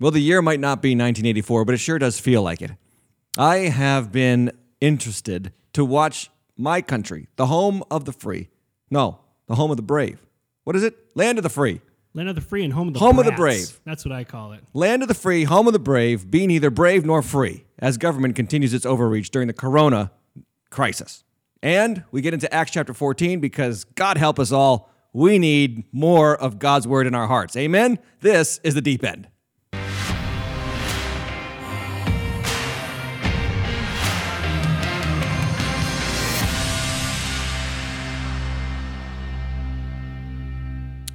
Well, the year might not be 1984, but it sure does feel like it. I have been interested to watch my country, the home of the free. No, the home of the brave. What is it? Land of the free. Land of the free and home of the brave. Home of the brave. That's what I call it. Land of the free, home of the brave, be neither brave nor free, as government continues its overreach during the corona crisis. And we get into Acts chapter 14 because, God help us all, we need more of God's word in our hearts. Amen? This is The Deep End.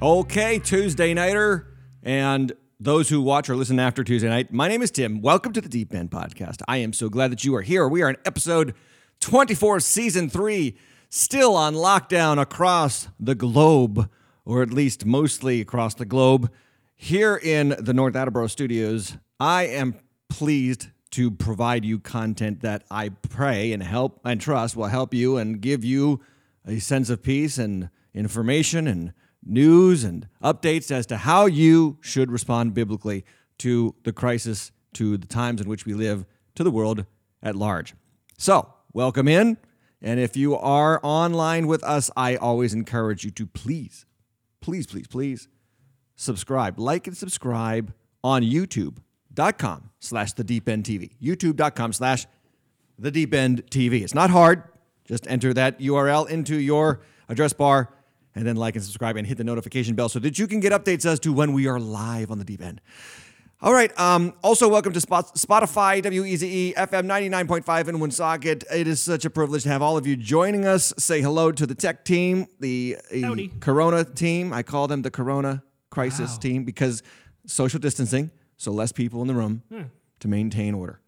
Okay, Tuesday nighter, and those who watch or listen after Tuesday night, my name is Tim. Welcome to the Deep End Podcast. I am so glad that you are here. We are in episode 24, season 3, still on lockdown across the globe, or at least mostly across the globe. Here in the North Attleboro studios, I am pleased to provide you content that I pray and help and trust will help you and give you a sense of peace and information and news and updates as to how you should respond biblically to the crisis, to the times in which we live, to the world at large. So, welcome in. And if you are online with us, I always encourage you to please, please, please, please subscribe. Like and subscribe on YouTube.com/TheDeepEndTV. YouTube.com/TheDeepEndTV. It's not hard. Just enter that URL into your address bar and then like and subscribe and hit the notification bell so that you can get updates as to when we are live on The Deep End. All right. Also, welcome to Spotify, W-E-Z-E, FM 99.5 in Woonsocket. It is such a privilege to have all of you joining us. Say hello to the tech team, the Corona team. I call them the Corona crisis team because social distancing, so less people in the room to maintain order.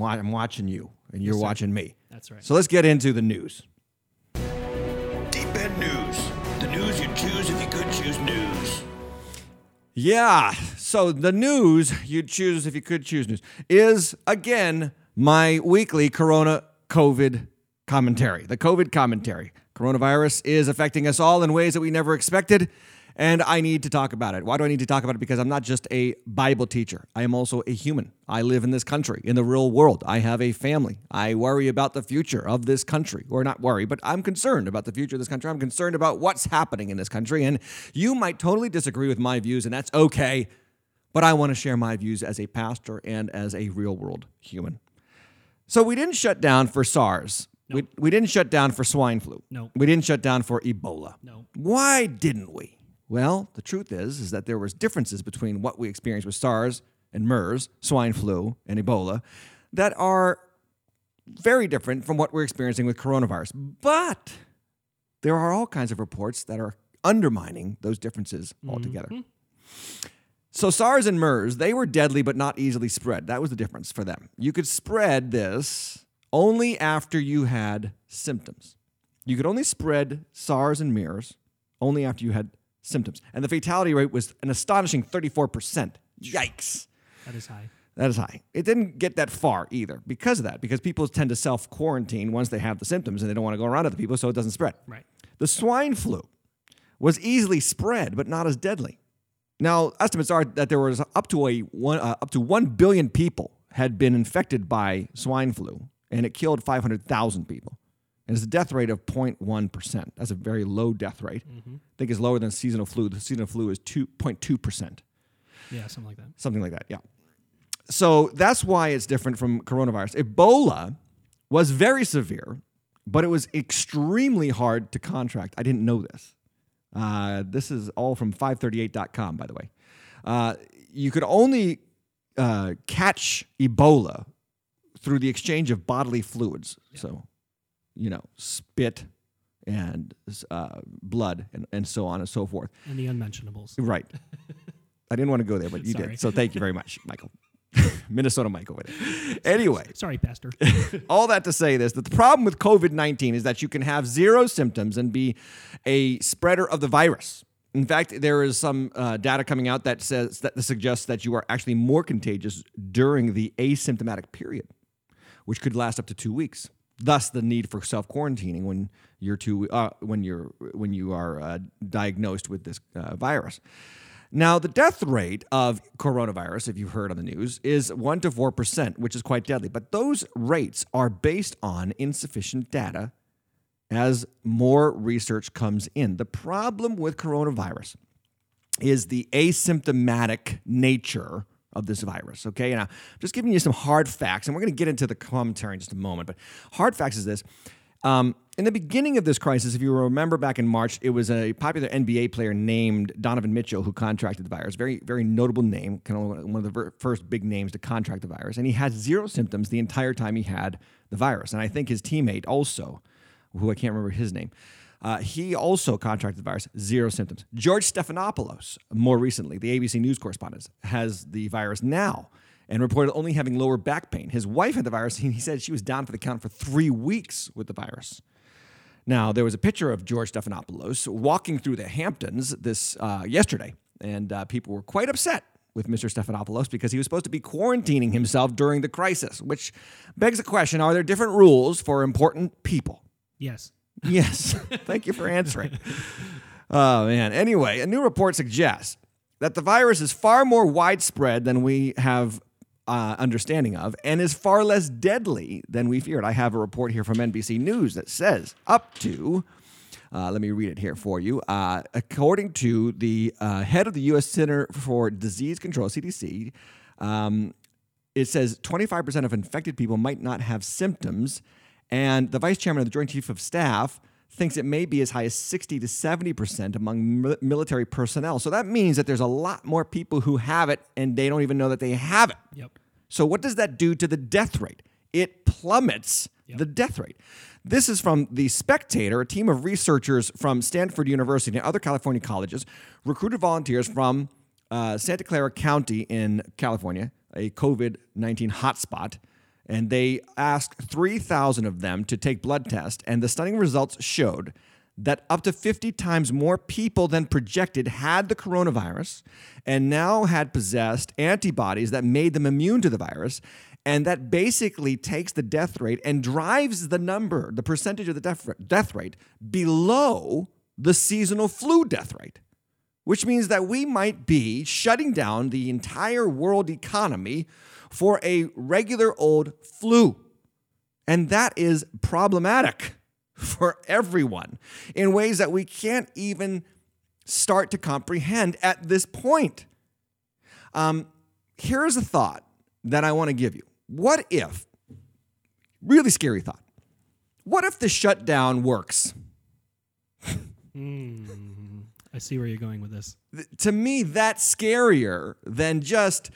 I'm watching you, and you're watching me. That's right. So let's get into the news. News. The news you'd choose if you could choose news. Yeah, so the news you'd choose if you could choose news is, again, my weekly Corona COVID commentary. The COVID commentary. Coronavirus is affecting us all in ways that we never expected, and I need to talk about it. Why do I need to talk about it? Because I'm not just a Bible teacher. I am also a human. I live in this country, in the real world. I have a family. I worry about the future of this country. Or not worry, but I'm concerned about the future of this country. I'm concerned about what's happening in this country. And you might totally disagree with my views, and that's okay. But I want to share my views as a pastor and as a real-world human. So we didn't shut down for SARS. No. We didn't shut down for swine flu. No. We didn't shut down for Ebola. No. Why didn't we? Well, the truth is that there was differences between what we experienced with SARS and MERS, swine flu, and Ebola, that are very different from what we're experiencing with coronavirus. But there are all kinds of reports that are undermining those differences altogether. Mm-hmm. So SARS and MERS, they were deadly but not easily spread. That was the difference for them. You could spread this only after you had symptoms. You could only spread SARS and MERS only after you had symptoms. And the fatality rate was an astonishing 34%. Yikes. That is high. That is high. It didn't get that far either because of that, because people tend to self-quarantine once they have the symptoms and they don't want to go around other people, so it doesn't spread. Right. The swine flu was easily spread, but not as deadly. Now, estimates are that there was up to 1 billion people had been infected by swine flu, and it killed 500,000 people. And it's a death rate of 0.1%. That's a very low death rate. Mm-hmm. I think it's lower than seasonal flu. The seasonal flu is 2.2%. Yeah, something like that. Something like that, yeah. So that's why it's different from coronavirus. Ebola was very severe, but it was extremely hard to contract. I didn't know this. This is all from 538.com, by the way. You could only catch Ebola through the exchange of bodily fluids. Yeah. So, you know, spit and blood and so on and so forth. And the unmentionables. Right. I didn't want to go there, but you did. So thank you very much, Michael. Minnesota Michael. Anyway. Sorry, Pastor. All that to say this, that the problem with COVID-19 is that you can have zero symptoms and be a spreader of the virus. In fact, there is some data coming out that says that suggests that you are actually more contagious during the asymptomatic period, which could last up to 2 weeks. Thus, the need for self-quarantining when you are diagnosed with this virus. Now, the death rate of coronavirus, if you've heard on the news, is 1% to 4%, which is quite deadly. But those rates are based on insufficient data as more research comes in. The problem with coronavirus is the asymptomatic nature of this virus, okay? Now, I'm just giving you some hard facts, and we're going to get into the commentary in just a moment. But hard facts is this. In the beginning of this crisis, if you remember back in March, it was a popular NBA player named Donovan Mitchell who contracted the virus. Very, very notable name, kind of one of the first big names to contract the virus. And he had zero symptoms the entire time he had the virus. And I think his teammate also, who I can't remember his name, he also contracted the virus, zero symptoms. George Stephanopoulos, more recently, the ABC News correspondent, has the virus now and reported only having lower back pain. His wife had the virus, and he said she was down for the count for 3 weeks with the virus. Now, there was a picture of George Stephanopoulos walking through the Hamptons this yesterday, and people were quite upset with Mr. Stephanopoulos because he was supposed to be quarantining himself during the crisis, which begs the question, are there different rules for important people? Yes. Yes. Thank you for answering. Oh, man. Anyway, a new report suggests that the virus is far more widespread than we have understanding of and is far less deadly than we feared. I have a report here from NBC News that says up to, let me read it here for you, according to the head of the U.S. Center for Disease Control, CDC, it says 25% of infected people might not have symptoms. And the vice chairman of the Joint Chief of Staff thinks it may be as high as 60 to 70% among military personnel. So that means that there's a lot more people who have it, and they don't even know that they have it. Yep. So what does that do to the death rate? It plummets the death rate. This is from The Spectator. A team of researchers from Stanford University and other California colleges recruited volunteers from Santa Clara County in California, a COVID-19 hotspot. And they asked 3,000 of them to take blood tests, and the stunning results showed that up to 50 times more people than projected had the coronavirus and now had possessed antibodies that made them immune to the virus, and that basically takes the death rate and drives the number, the percentage of the death rate, below the seasonal flu death rate, which means that we might be shutting down the entire world economy for a regular old flu. And that is problematic for everyone in ways that we can't even start to comprehend at this point. Here's a thought that I want to give you. What if, really scary thought, what if the shutdown works? I see where you're going with this. To me, that's scarier than just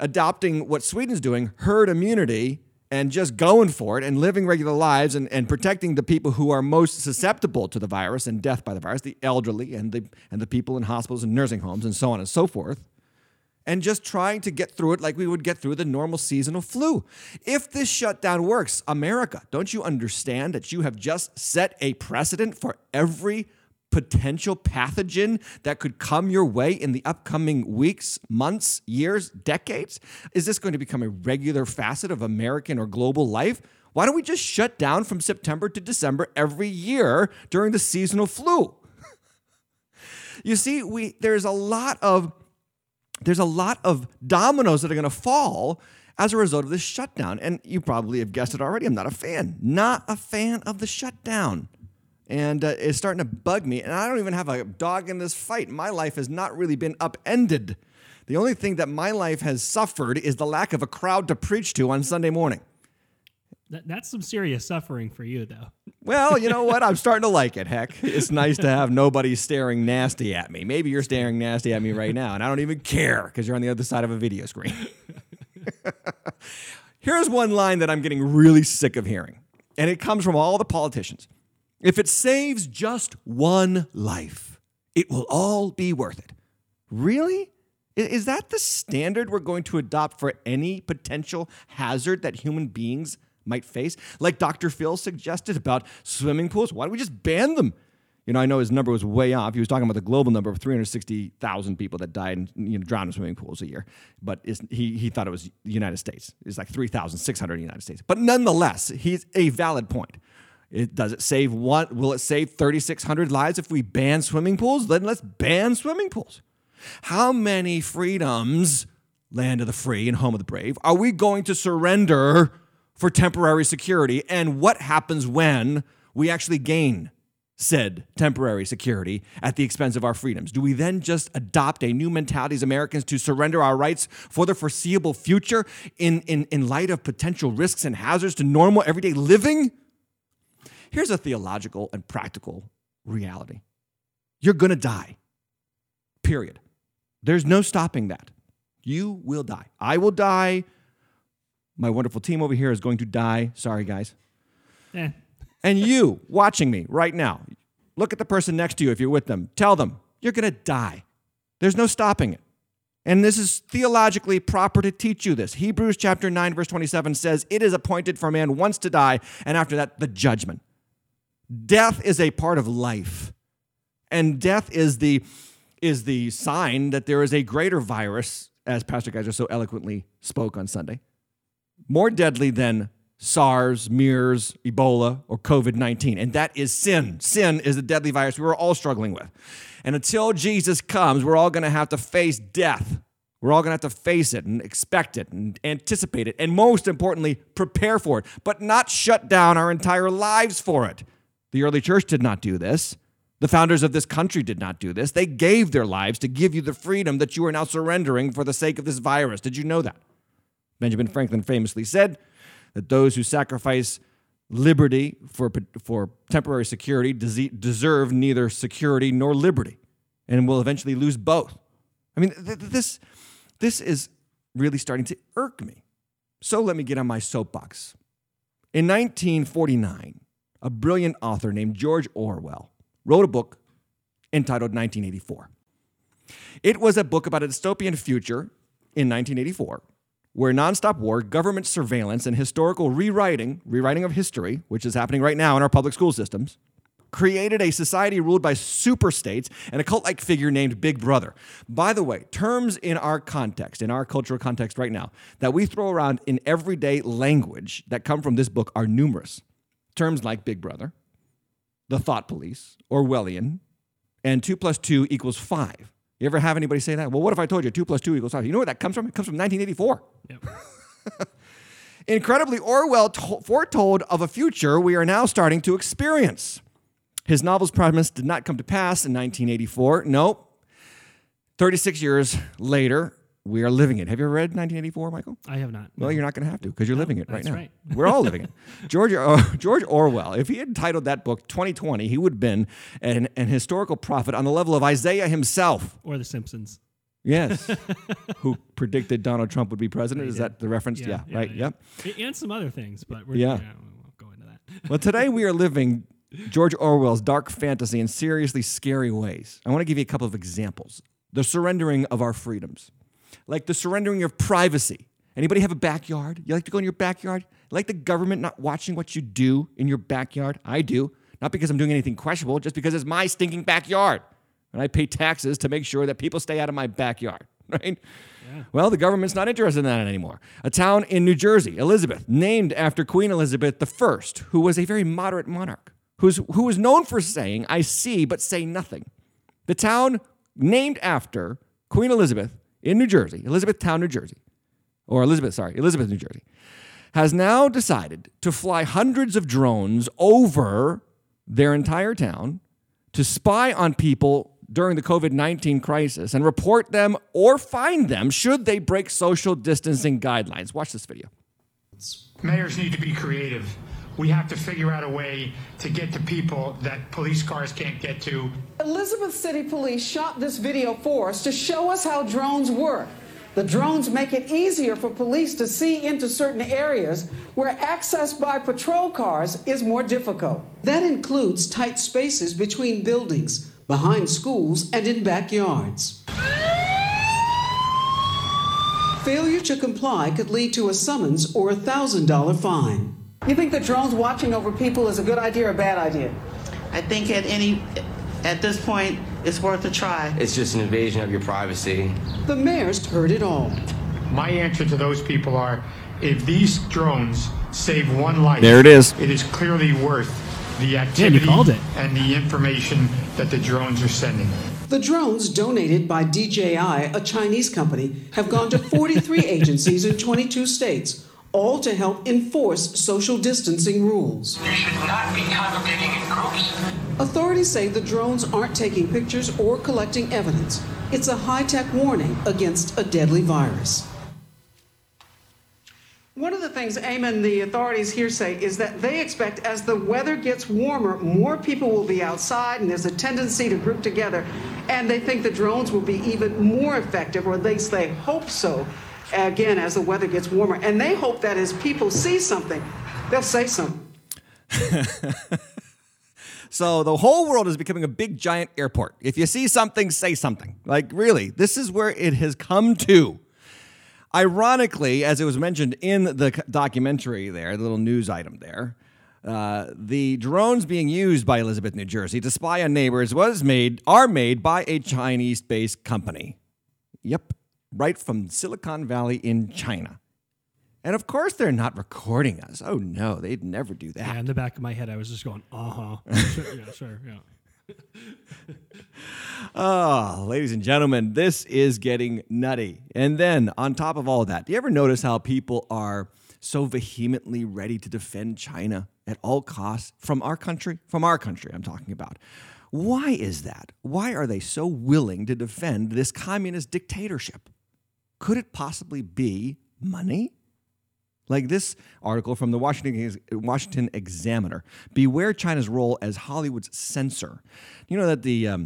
adopting what Sweden's doing, herd immunity, and just going for it and living regular lives and protecting the people who are most susceptible to the virus and death by the virus, the elderly and the people in hospitals and nursing homes and so on and so forth, and just trying to get through it like we would get through the normal seasonal flu. If this shutdown works, America, don't you understand that you have just set a precedent for every potential pathogen that could come your way in the upcoming weeks, months, years, decades? Is this going to become a regular facet of American or global life? Why don't we just shut down from September to December every year during the seasonal flu? You see, there's a lot of dominoes that are going to fall as a result of this shutdown. And you probably have guessed it already. I'm not a fan of the shutdown. And it's starting to bug me, and I don't even have a dog in this fight. My life has not really been upended. The only thing that my life has suffered is the lack of a crowd to preach to on Sunday morning. That's some serious suffering for you, though. Well, you know what? I'm starting to like it, heck. It's nice to have nobody staring nasty at me. Maybe you're staring nasty at me right now, and I don't even care because you're on the other side of a video screen. Here's one line that I'm getting really sick of hearing, and it comes from all the politicians. If it saves just one life, it will all be worth it. Really? Is that the standard we're going to adopt for any potential hazard that human beings might face? Like Dr. Phil suggested about swimming pools. Why don't we just ban them? You know, I know his number was way off. He was talking about the global number of 360,000 people that died and drowned in swimming pools a year. But he thought it was the United States. It's like 3,600 in the United States. But nonetheless, he's a valid point. Will it save 3,600 lives if we ban swimming pools? Then let's ban swimming pools. How many freedoms, land of the free and home of the brave, are we going to surrender for temporary security? And what happens when we actually gain said temporary security at the expense of our freedoms? Do we then just adopt a new mentality as Americans to surrender our rights for the foreseeable future in light of potential risks and hazards to normal everyday living? Here's a theological and practical reality. You're going to die, period. There's no stopping that. You will die. I will die. My wonderful team over here is going to die. Sorry, guys. Yeah. And you watching me right now, look at the person next to you if you're with them. Tell them, you're going to die. There's no stopping it. And this is theologically proper to teach you this. Hebrews chapter 9, verse 27 says, it is appointed for man once to die, and after that, the judgment. Death is a part of life. And death is the sign that there is a greater virus, as Pastor Geiser so eloquently spoke on Sunday, more deadly than SARS, MERS, Ebola, or COVID-19. And that is sin. Sin is the deadly virus we're all struggling with. And until Jesus comes, we're all going to have to face death. We're all going to have to face it and expect it and anticipate it. And most importantly, prepare for it, but not shut down our entire lives for it. The early church did not do this. The founders of this country did not do this. They gave their lives to give you the freedom that you are now surrendering for the sake of this virus. Did you know that? Benjamin Franklin famously said that those who sacrifice liberty for temporary security deserve neither security nor liberty, and will eventually lose both. I mean, this is really starting to irk me. So let me get on my soapbox. In 1949, a brilliant author named George Orwell wrote a book entitled 1984. It was a book about a dystopian future in 1984, where nonstop war, government surveillance, and historical rewriting of history, which is happening right now in our public school systems, created a society ruled by super states and a cult-like figure named Big Brother. By the way, terms in our context, in our cultural context right now, that we throw around in everyday language that come from this book are numerous. Terms like Big Brother, the thought police, Orwellian, and 2 + 2 = 5. You ever have anybody say that? Well, what if I told you 2 + 2 = 5? You know where that comes from? It comes from 1984. Yep. Incredibly, Orwell foretold of a future we are now starting to experience. His novel's promise did not come to pass in 1984. Nope. 36 years later, we are living it. Have you ever read 1984, Michael? I have not. Well, no. You're not going to have to, because you're living it right now. That's right. We're all living it. George Orwell, if he had titled that book 2020, he would have been an historical prophet on the level of Isaiah himself. Or The Simpsons. Yes. Who predicted Donald Trump would be president. Is that the reference? Yeah, right. Yeah. Yep. And some other things, but we won't go into that. Well, today we are living George Orwell's dark fantasy in seriously scary ways. I want to give you a couple of examples. The surrendering of our freedoms. Like the surrendering of privacy. Anybody have a backyard? You like to go in your backyard? You like the government not watching what you do in your backyard? I do. Not because I'm doing anything questionable, just because it's my stinking backyard. And I pay taxes to make sure that people stay out of my backyard, right? Yeah. Well, the government's not interested in that anymore. A town in New Jersey, Elizabeth, named after Queen Elizabeth I, who was a very moderate monarch, who was known for saying, I see, but say nothing. The town named after Queen Elizabeth in New Jersey, Elizabethtown, New Jersey, Elizabeth, New Jersey, has now decided to fly hundreds of drones over their entire town to spy on people during the COVID-19 crisis and report them or fine them should they break social distancing guidelines. Watch this video. Mayors need to be creative. We have to figure out a way to get to people that police cars can't get to. Elizabeth City Police shot this video for us to show us how drones work. The drones make it easier for police to see into certain areas where access by patrol cars is more difficult. That includes tight spaces between buildings, behind schools, and in backyards. Failure to comply could lead to a summons or a $1,000 fine. You think the drones watching over people is a good idea or a bad idea? I think at this point, it's worth a try. It's just an invasion of your privacy. The mayor's heard it all. My answer to those people are, if these drones save one life, there it is clearly worth the activity and the information that the drones are sending. The drones donated by DJI, a Chinese company, have gone to 43 agencies in 22 states, all to help enforce social distancing rules. You should not be congregating in groups. Authorities say the drones aren't taking pictures or collecting evidence. It's a high-tech warning against a deadly virus. One of the things, Eamon, the authorities here say is that they expect as the weather gets warmer, more people will be outside and there's a tendency to group together. And they think the drones will be even more effective, or at least they hope so, again, as the weather gets warmer. And they hope that as people see something, they'll say something. So the whole world is becoming a big, giant airport. If you see something, say something. Like, really, this is where it has come to. Ironically, as it was mentioned in the documentary there, the little news item there, the drones being used by Elizabeth, New Jersey, to spy on neighbors are made by a Chinese-based company. Yep, right from Silicon Valley in China. And of course they're not recording us. Oh, no, they'd never do that. Yeah, in the back of my head, I was just going, uh-huh. Sure, yeah, sure, yeah. Oh, ladies and gentlemen, this is getting nutty. And then on top of all of that, do you ever notice how people are so vehemently ready to defend China at all costs from our country? From our country, I'm talking about. Why is that? Why are they so willing to defend this communist dictatorship? Could it possibly be money? Like this article from the Washington Examiner, beware China's role as Hollywood's censor. You know that the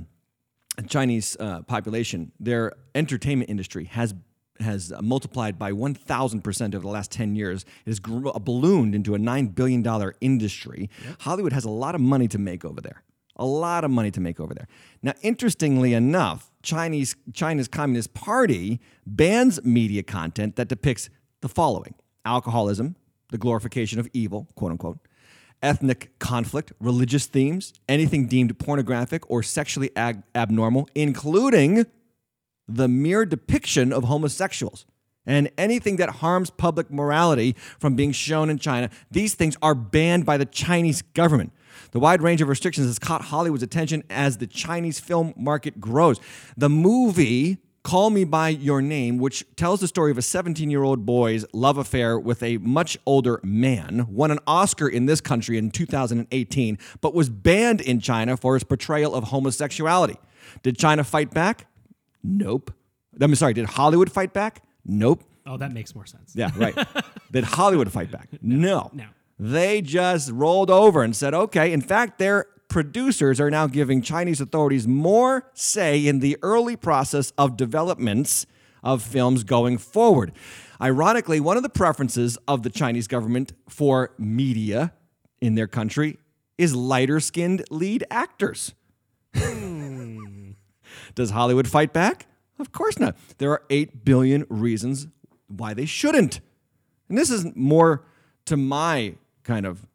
Chinese population, their entertainment industry has multiplied by 1,000% over the last 10 years. It has ballooned into a $9 billion industry. Yep. Hollywood has a lot of money to make over there. A lot of money to make over there. Now, interestingly enough, China's Communist Party bans media content that depicts the following: alcoholism, the glorification of evil, quote unquote, ethnic conflict, religious themes, anything deemed pornographic or sexually abnormal, including the mere depiction of homosexuals, and anything that harms public morality from being shown in China. These things are banned by the Chinese government. The wide range of restrictions has caught Hollywood's attention as the Chinese film market grows. The movie Call Me By Your Name, which tells the story of a 17-year-old boy's love affair with a much older man, won an Oscar in this country in 2018, but was banned in China for its portrayal of homosexuality. Did China fight back? Nope. I'm sorry, did Hollywood fight back? Nope. Oh, that makes more sense. Yeah, right. Did Hollywood fight back? No. No. They just rolled over and said, okay. In fact, they're producers are now giving Chinese authorities more say in the early process of developments of films going forward. Ironically, one of the preferences of the Chinese government for media in their country is lighter-skinned lead actors. Does Hollywood fight back? Of course not. There are 8 billion reasons why they shouldn't. And this is more to my kind of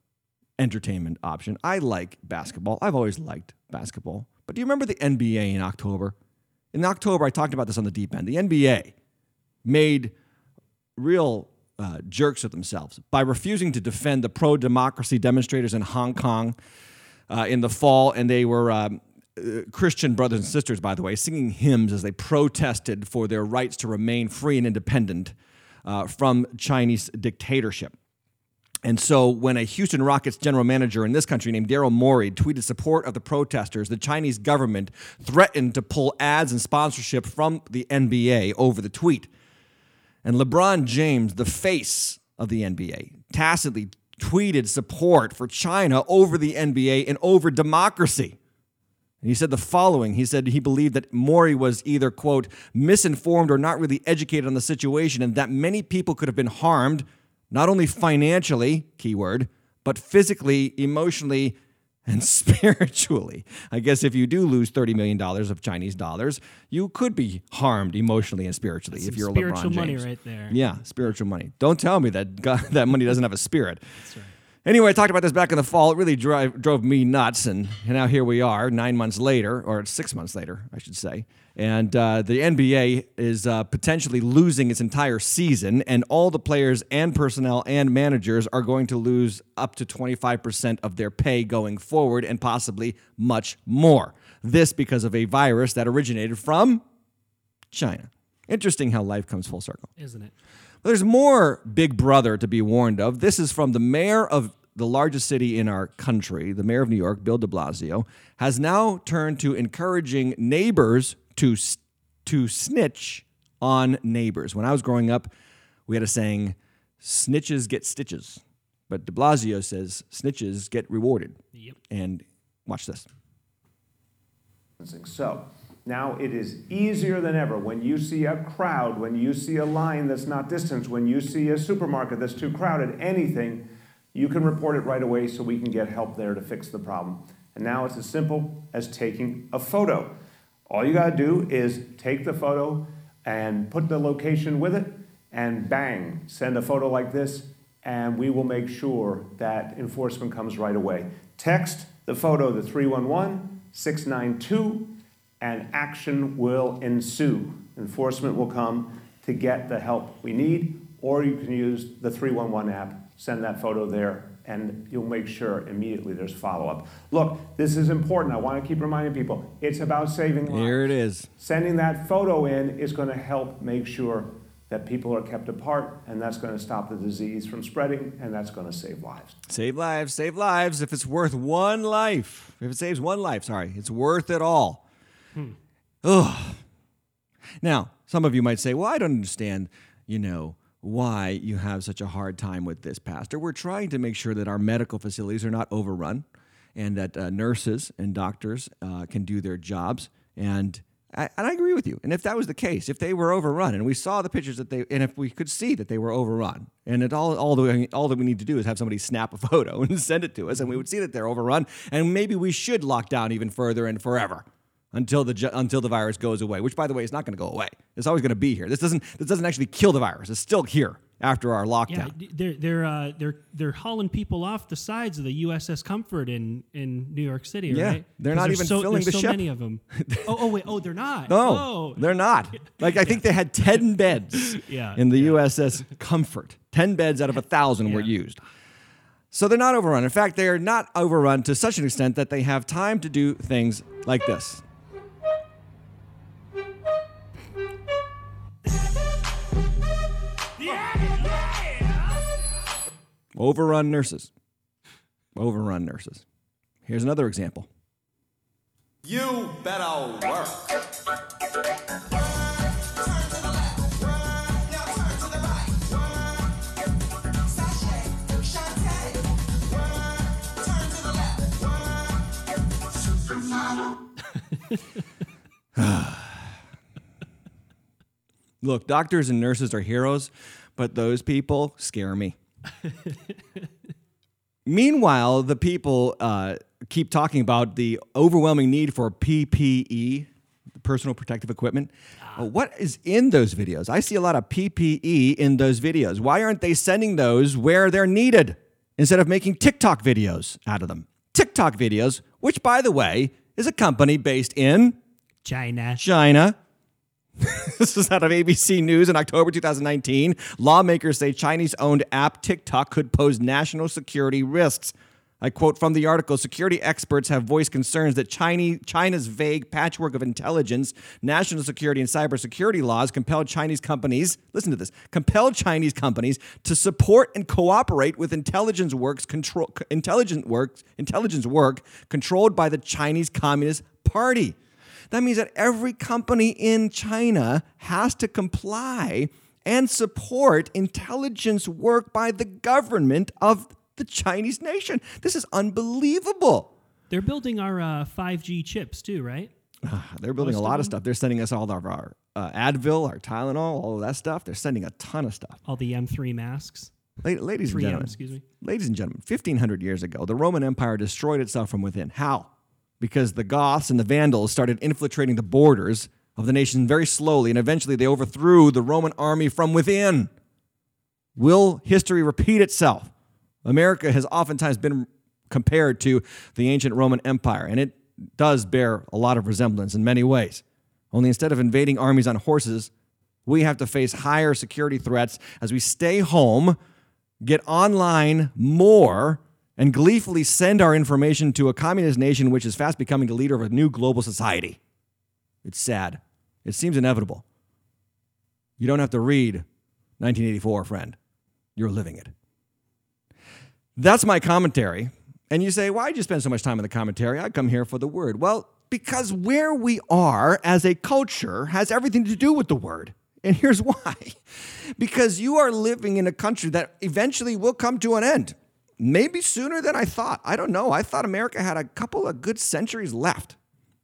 entertainment option. I like basketball. I've always liked basketball. But do you remember the NBA in October? In October, I talked about this on The Deep End. The NBA made real jerks of themselves by refusing to defend the pro-democracy demonstrators in Hong Kong in the fall. And they were Christian brothers and sisters, by the way, singing hymns as they protested for their rights to remain free and independent from Chinese dictatorship. And so when a Houston Rockets general manager in this country named Daryl Morey tweeted support of the protesters, the Chinese government threatened to pull ads and sponsorship from the NBA over the tweet. And LeBron James, the face of the NBA, tacitly tweeted support for China over the NBA and over democracy. And he said the following. He said he believed that Morey was either, quote, misinformed or not really educated on the situation, and that many people could have been harmed, not only financially, keyword, but physically, emotionally, and spiritually. I guess if you do lose $30 million of Chinese dollars, you could be harmed emotionally and spiritually. That's if you're LeBron James. Spiritual money right there. Yeah, spiritual money. Don't tell me that God, that money doesn't have a spirit. That's right. Anyway, I talked about this back in the fall. It really drove me nuts, and now here we are 9 months later, or 6 months later, I should say, and the NBA is potentially losing its entire season, and all the players and personnel and managers are going to lose up to 25% of their pay going forward, and possibly much more. This because of a virus that originated from China. Interesting how life comes full circle. Isn't it? There's more Big Brother to be warned of. This is from the mayor of the largest city in our country, the mayor of New York, Bill de Blasio, has now turned to encouraging neighbors to snitch on neighbors. When I was growing up, we had a saying, snitches get stitches. But de Blasio says snitches get rewarded. Yep. And watch this. So now it is easier than ever when you see a crowd, when you see a line that's not distanced, when you see a supermarket that's too crowded, anything, you can report it right away so we can get help there to fix the problem. And now it's as simple as taking a photo. All you gotta do is take the photo and put the location with it, and bang, send a photo like this, and we will make sure that enforcement comes right away. Text the photo to 311-692. And action will ensue. Enforcement will come to get the help we need, or you can use the 311 app, send that photo there, and you'll make sure immediately there's follow-up. Look, this is important. I want to keep reminding people, it's about saving lives. Here it is. Sending that photo in is going to help make sure that people are kept apart, and that's going to stop the disease from spreading, and that's going to save lives. Save lives, save lives. If it's worth one life, if it saves one life, sorry, it's worth it all. Ugh. Now, some of you might say, well, I don't understand, why you have such a hard time with this, Pastor. We're trying to make sure that our medical facilities are not overrun, and that nurses and doctors can do their jobs. And I agree with you. And if that was the case, if they were overrun, and we saw the pictures and if we could see that they were overrun, and it all that we need to do is have somebody snap a photo and send it to us, and we would see that they're overrun, and maybe we should lock down even further and forever. Until the virus goes away, which, by the way, is not going to go away. It's always going to be here. This doesn't actually kill the virus. It's still here after our lockdown. Yeah, they're hauling people off the sides of the USS Comfort in New York City, yeah, right? They're not even filling the ship. There's so many of them. Oh wait, they're not. No, they're not. Like I think they had 10 beds in the USS Comfort. 10 beds out of 1,000 were used. So they're not overrun. In fact, they are not overrun to such an extent that they have time to do things like this. Overrun nurses. Overrun nurses. Here's another example. You better work. Look, doctors and nurses are heroes, but those people scare me. Meanwhile, the people keep talking about the overwhelming need for PPE, personal protective equipment. What is in those videos? I see a lot of PPE in those videos. Why aren't they sending those where they're needed instead of making TikTok videos out of them? TikTok videos, which, by the way, is a company based in China. This is out of ABC News in October 2019. Lawmakers say Chinese-owned app TikTok could pose national security risks. I quote from the article, security experts have voiced concerns that China's vague patchwork of intelligence, national security, and cybersecurity laws compel Chinese companies to support and cooperate with intelligence work controlled by the Chinese Communist Party. That means that every company in China has to comply and support intelligence work by the government of the Chinese nation. This is unbelievable. They're building our 5G chips too, right? They're building a lot of stuff. They're sending us all of our Advil, our Tylenol, all of that stuff. They're sending a ton of stuff. All the M3 masks. Ladies and gentlemen, 1,500 years ago, the Roman Empire destroyed itself from within. How? Because the Goths and the Vandals started infiltrating the borders of the nation very slowly, and eventually they overthrew the Roman army from within. Will history repeat itself? America has oftentimes been compared to the ancient Roman Empire, and it does bear a lot of resemblance in many ways. Only instead of invading armies on horses, we have to face higher security threats as we stay home, get online more, and gleefully send our information to a communist nation which is fast becoming the leader of a new global society. It's sad. It seems inevitable. You don't have to read 1984, friend. You're living it. That's my commentary. And you say, why'd you spend so much time in the commentary? I come here for the word. Well, because where we are as a culture has everything to do with the word. And here's why. Because you are living in a country that eventually will come to an end. Maybe sooner than I thought. I don't know. I thought America had a couple of good centuries left,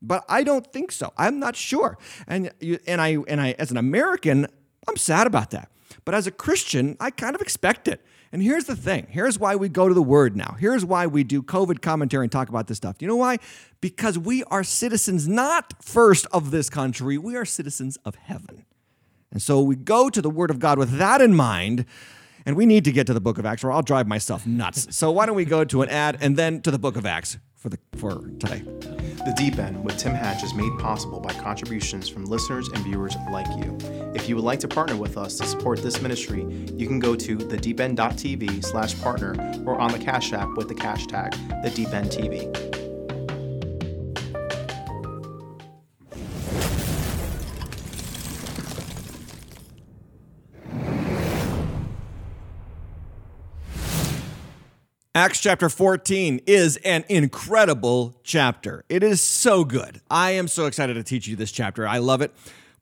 but I don't think so. I'm not sure. And I, as an American, I'm sad about that. But as a Christian, I kind of expect it. And here's the thing. Here's why we go to the Word now. Here's why we do COVID commentary and talk about this stuff. Do you know why? Because we are citizens not first of this country. We are citizens of heaven. And so we go to the Word of God with that in mind. And we need to get to the book of Acts or I'll drive myself nuts. So why don't we go to an ad and then to the book of Acts for today. The Deep End with Tim Hatch is made possible by contributions from listeners and viewers like you. If you would like to partner with us to support this ministry, you can go to thedeepend.tv/partner or on the Cash App with the cash tag, TheDeepEndTV. Acts chapter 14 is an incredible chapter. It is so good. I am so excited to teach you this chapter. I love it.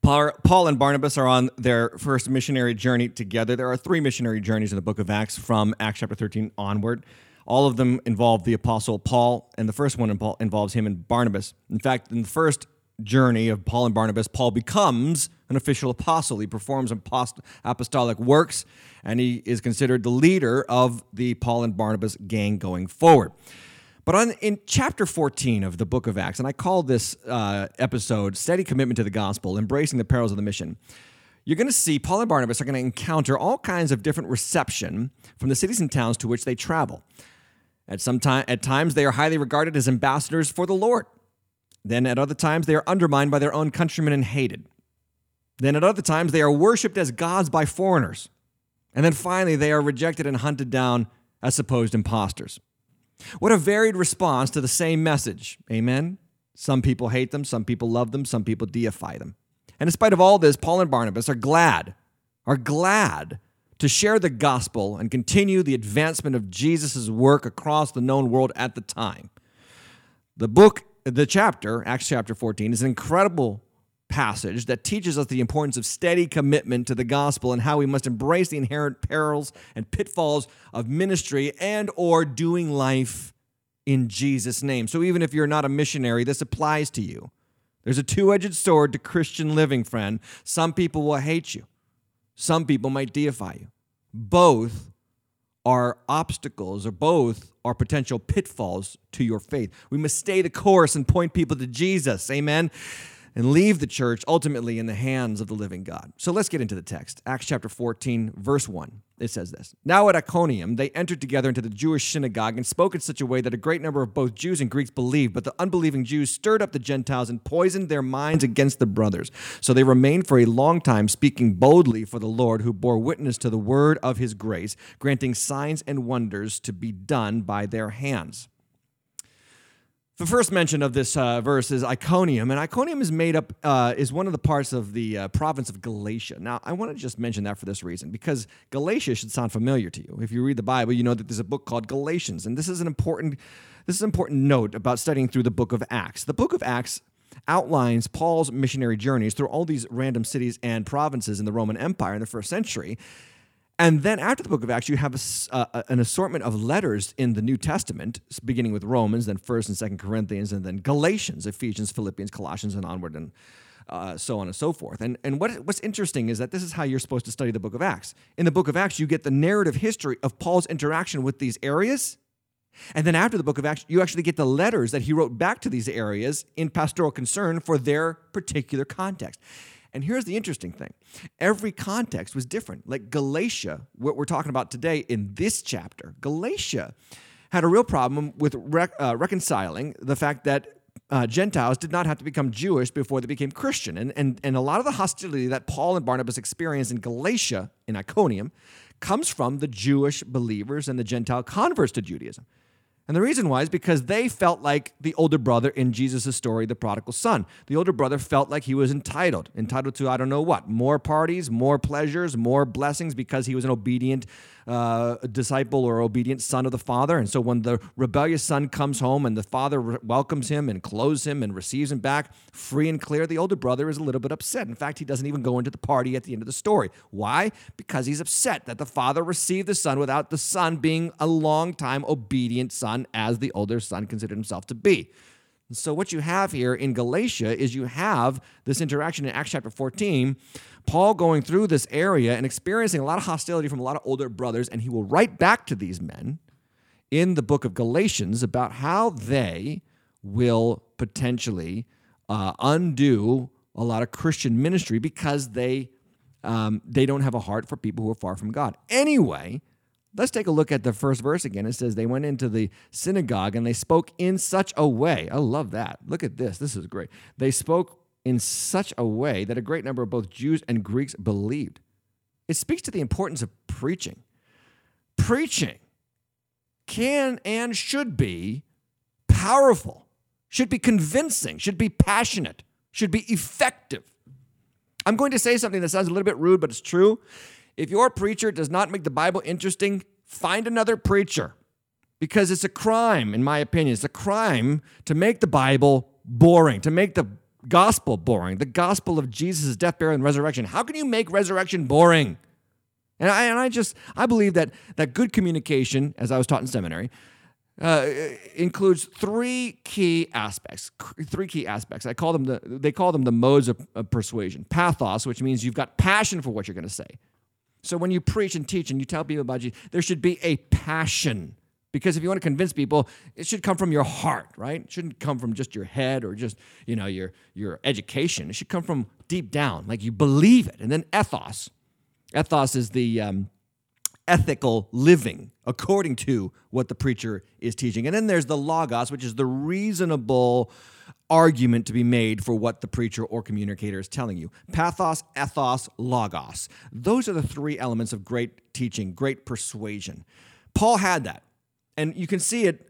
Paul and Barnabas are on their first missionary journey together. There are three missionary journeys in the book of Acts from Acts chapter 13 onward. All of them involve the apostle Paul, and the first one involves him and Barnabas. In fact, in the first journey of Paul and Barnabas, Paul becomes an official apostle. He performs apostolic works, and he is considered the leader of the Paul and Barnabas gang going forward. But in chapter 14 of the book of Acts, and I call this episode Steady Commitment to the Gospel, Embracing the Perils of the Mission, you're going to see Paul and Barnabas are going to encounter all kinds of different reception from the cities and towns to which they travel. At times, they are highly regarded as ambassadors for the Lord. Then at other times, they are undermined by their own countrymen and hated. Then at other times, they are worshipped as gods by foreigners. And then finally, they are rejected and hunted down as supposed imposters. What a varied response to the same message. Amen? Some people hate them, some people love them, some people deify them. And in spite of all this, Paul and Barnabas are glad to share the gospel and continue the advancement of Jesus' work across the known world at the time. The chapter, Acts chapter 14, is an incredible passage that teaches us the importance of steady commitment to the gospel and how we must embrace the inherent perils and pitfalls of ministry and or doing life in Jesus' name. So even if you're not a missionary, this applies to you. There's a two-edged sword to Christian living, friend. Some people will hate you. Some people might deify you. Both are obstacles or both are potential pitfalls to your faith. We must stay the course and point people to Jesus, amen, and leave the church ultimately in the hands of the living God. So let's get into the text. Acts chapter 14, verse 1, it says this. Now at Iconium, they entered together into the Jewish synagogue and spoke in such a way that a great number of both Jews and Greeks believed, but the unbelieving Jews stirred up the Gentiles and poisoned their minds against the brothers. So they remained for a long time, speaking boldly for the Lord, who bore witness to the word of his grace, granting signs and wonders to be done by their hands. The first mention of this verse is Iconium, and Iconium is is one of the parts of the province of Galatia. Now, I want to just mention that for this reason, because Galatia should sound familiar to you. If you read the Bible, you know that there's a book called Galatians, and this is an important note about studying through the book of Acts. The book of Acts outlines Paul's missionary journeys through all these random cities and provinces in the Roman Empire in the first century. And then after the book of Acts, you have an assortment of letters in the New Testament, beginning with Romans, then 1st and 2nd Corinthians, and then Galatians, Ephesians, Philippians, Colossians, and onward, and so on and so forth. And what's interesting is that this is how you're supposed to study the book of Acts. In the book of Acts, you get the narrative history of Paul's interaction with these areas. And then after the book of Acts, you actually get the letters that he wrote back to these areas in pastoral concern for their particular context. And here's the interesting thing. Every context was different. Like Galatia, what we're talking about today in this chapter, Galatia had a real problem with reconciling the fact that Gentiles did not have to become Jewish before they became Christian. And a lot of the hostility that Paul and Barnabas experienced in Galatia, in Iconium, comes from the Jewish believers and the Gentile converts to Judaism. And the reason why is because they felt like the older brother in Jesus' story, the prodigal son. The older brother felt like he was entitled to, I don't know what, more parties, more pleasures, more blessings, because he was an obedient disciple or obedient son of the father. And so when the rebellious son comes home and the father welcomes him and clothes him and receives him back free and clear, the older brother is a little bit upset. In fact, he doesn't even go into the party at the end of the story. Why? Because he's upset that the father received the son without the son being a long-time obedient son, as the older son considered himself to be. And so what you have here in Galatia is you have this interaction in Acts chapter 14, Paul going through this area and experiencing a lot of hostility from a lot of older brothers, and he will write back to these men in the book of Galatians about how they will potentially undo a lot of Christian ministry because they don't have a heart for people who are far from God. Anyway, let's take a look at the first verse again. It says, they went into the synagogue and they spoke in such a way. I love that. Look at this. This is great. They spoke in such a way that a great number of both Jews and Greeks believed. It speaks to the importance of preaching. Preaching can and should be powerful, should be convincing, should be passionate, should be effective. I'm going to say something that sounds a little bit rude, but it's true. If your preacher does not make the Bible interesting, find another preacher, because it's a crime, in my opinion. It's a crime to make the Bible boring, to make the gospel boring, the gospel of Jesus' death, burial, and resurrection. How can you make resurrection boring? And I believe that good communication, as I was taught in seminary, includes three key aspects. They call them the modes of persuasion. Pathos, which means you've got passion for what you're going to say. So when you preach and teach and you tell people about Jesus, there should be a passion. Because if you want to convince people, it should come from your heart, right? It shouldn't come from just your head or just, your education. It should come from deep down, like you believe it. And then ethos. Ethos is the ethical living according to what the preacher is teaching. And then there's the logos, which is the reasonable argument to be made for what the preacher or communicator is telling you. Pathos, ethos, logos. Those are the three elements of great teaching, great persuasion. Paul had that, and you can see it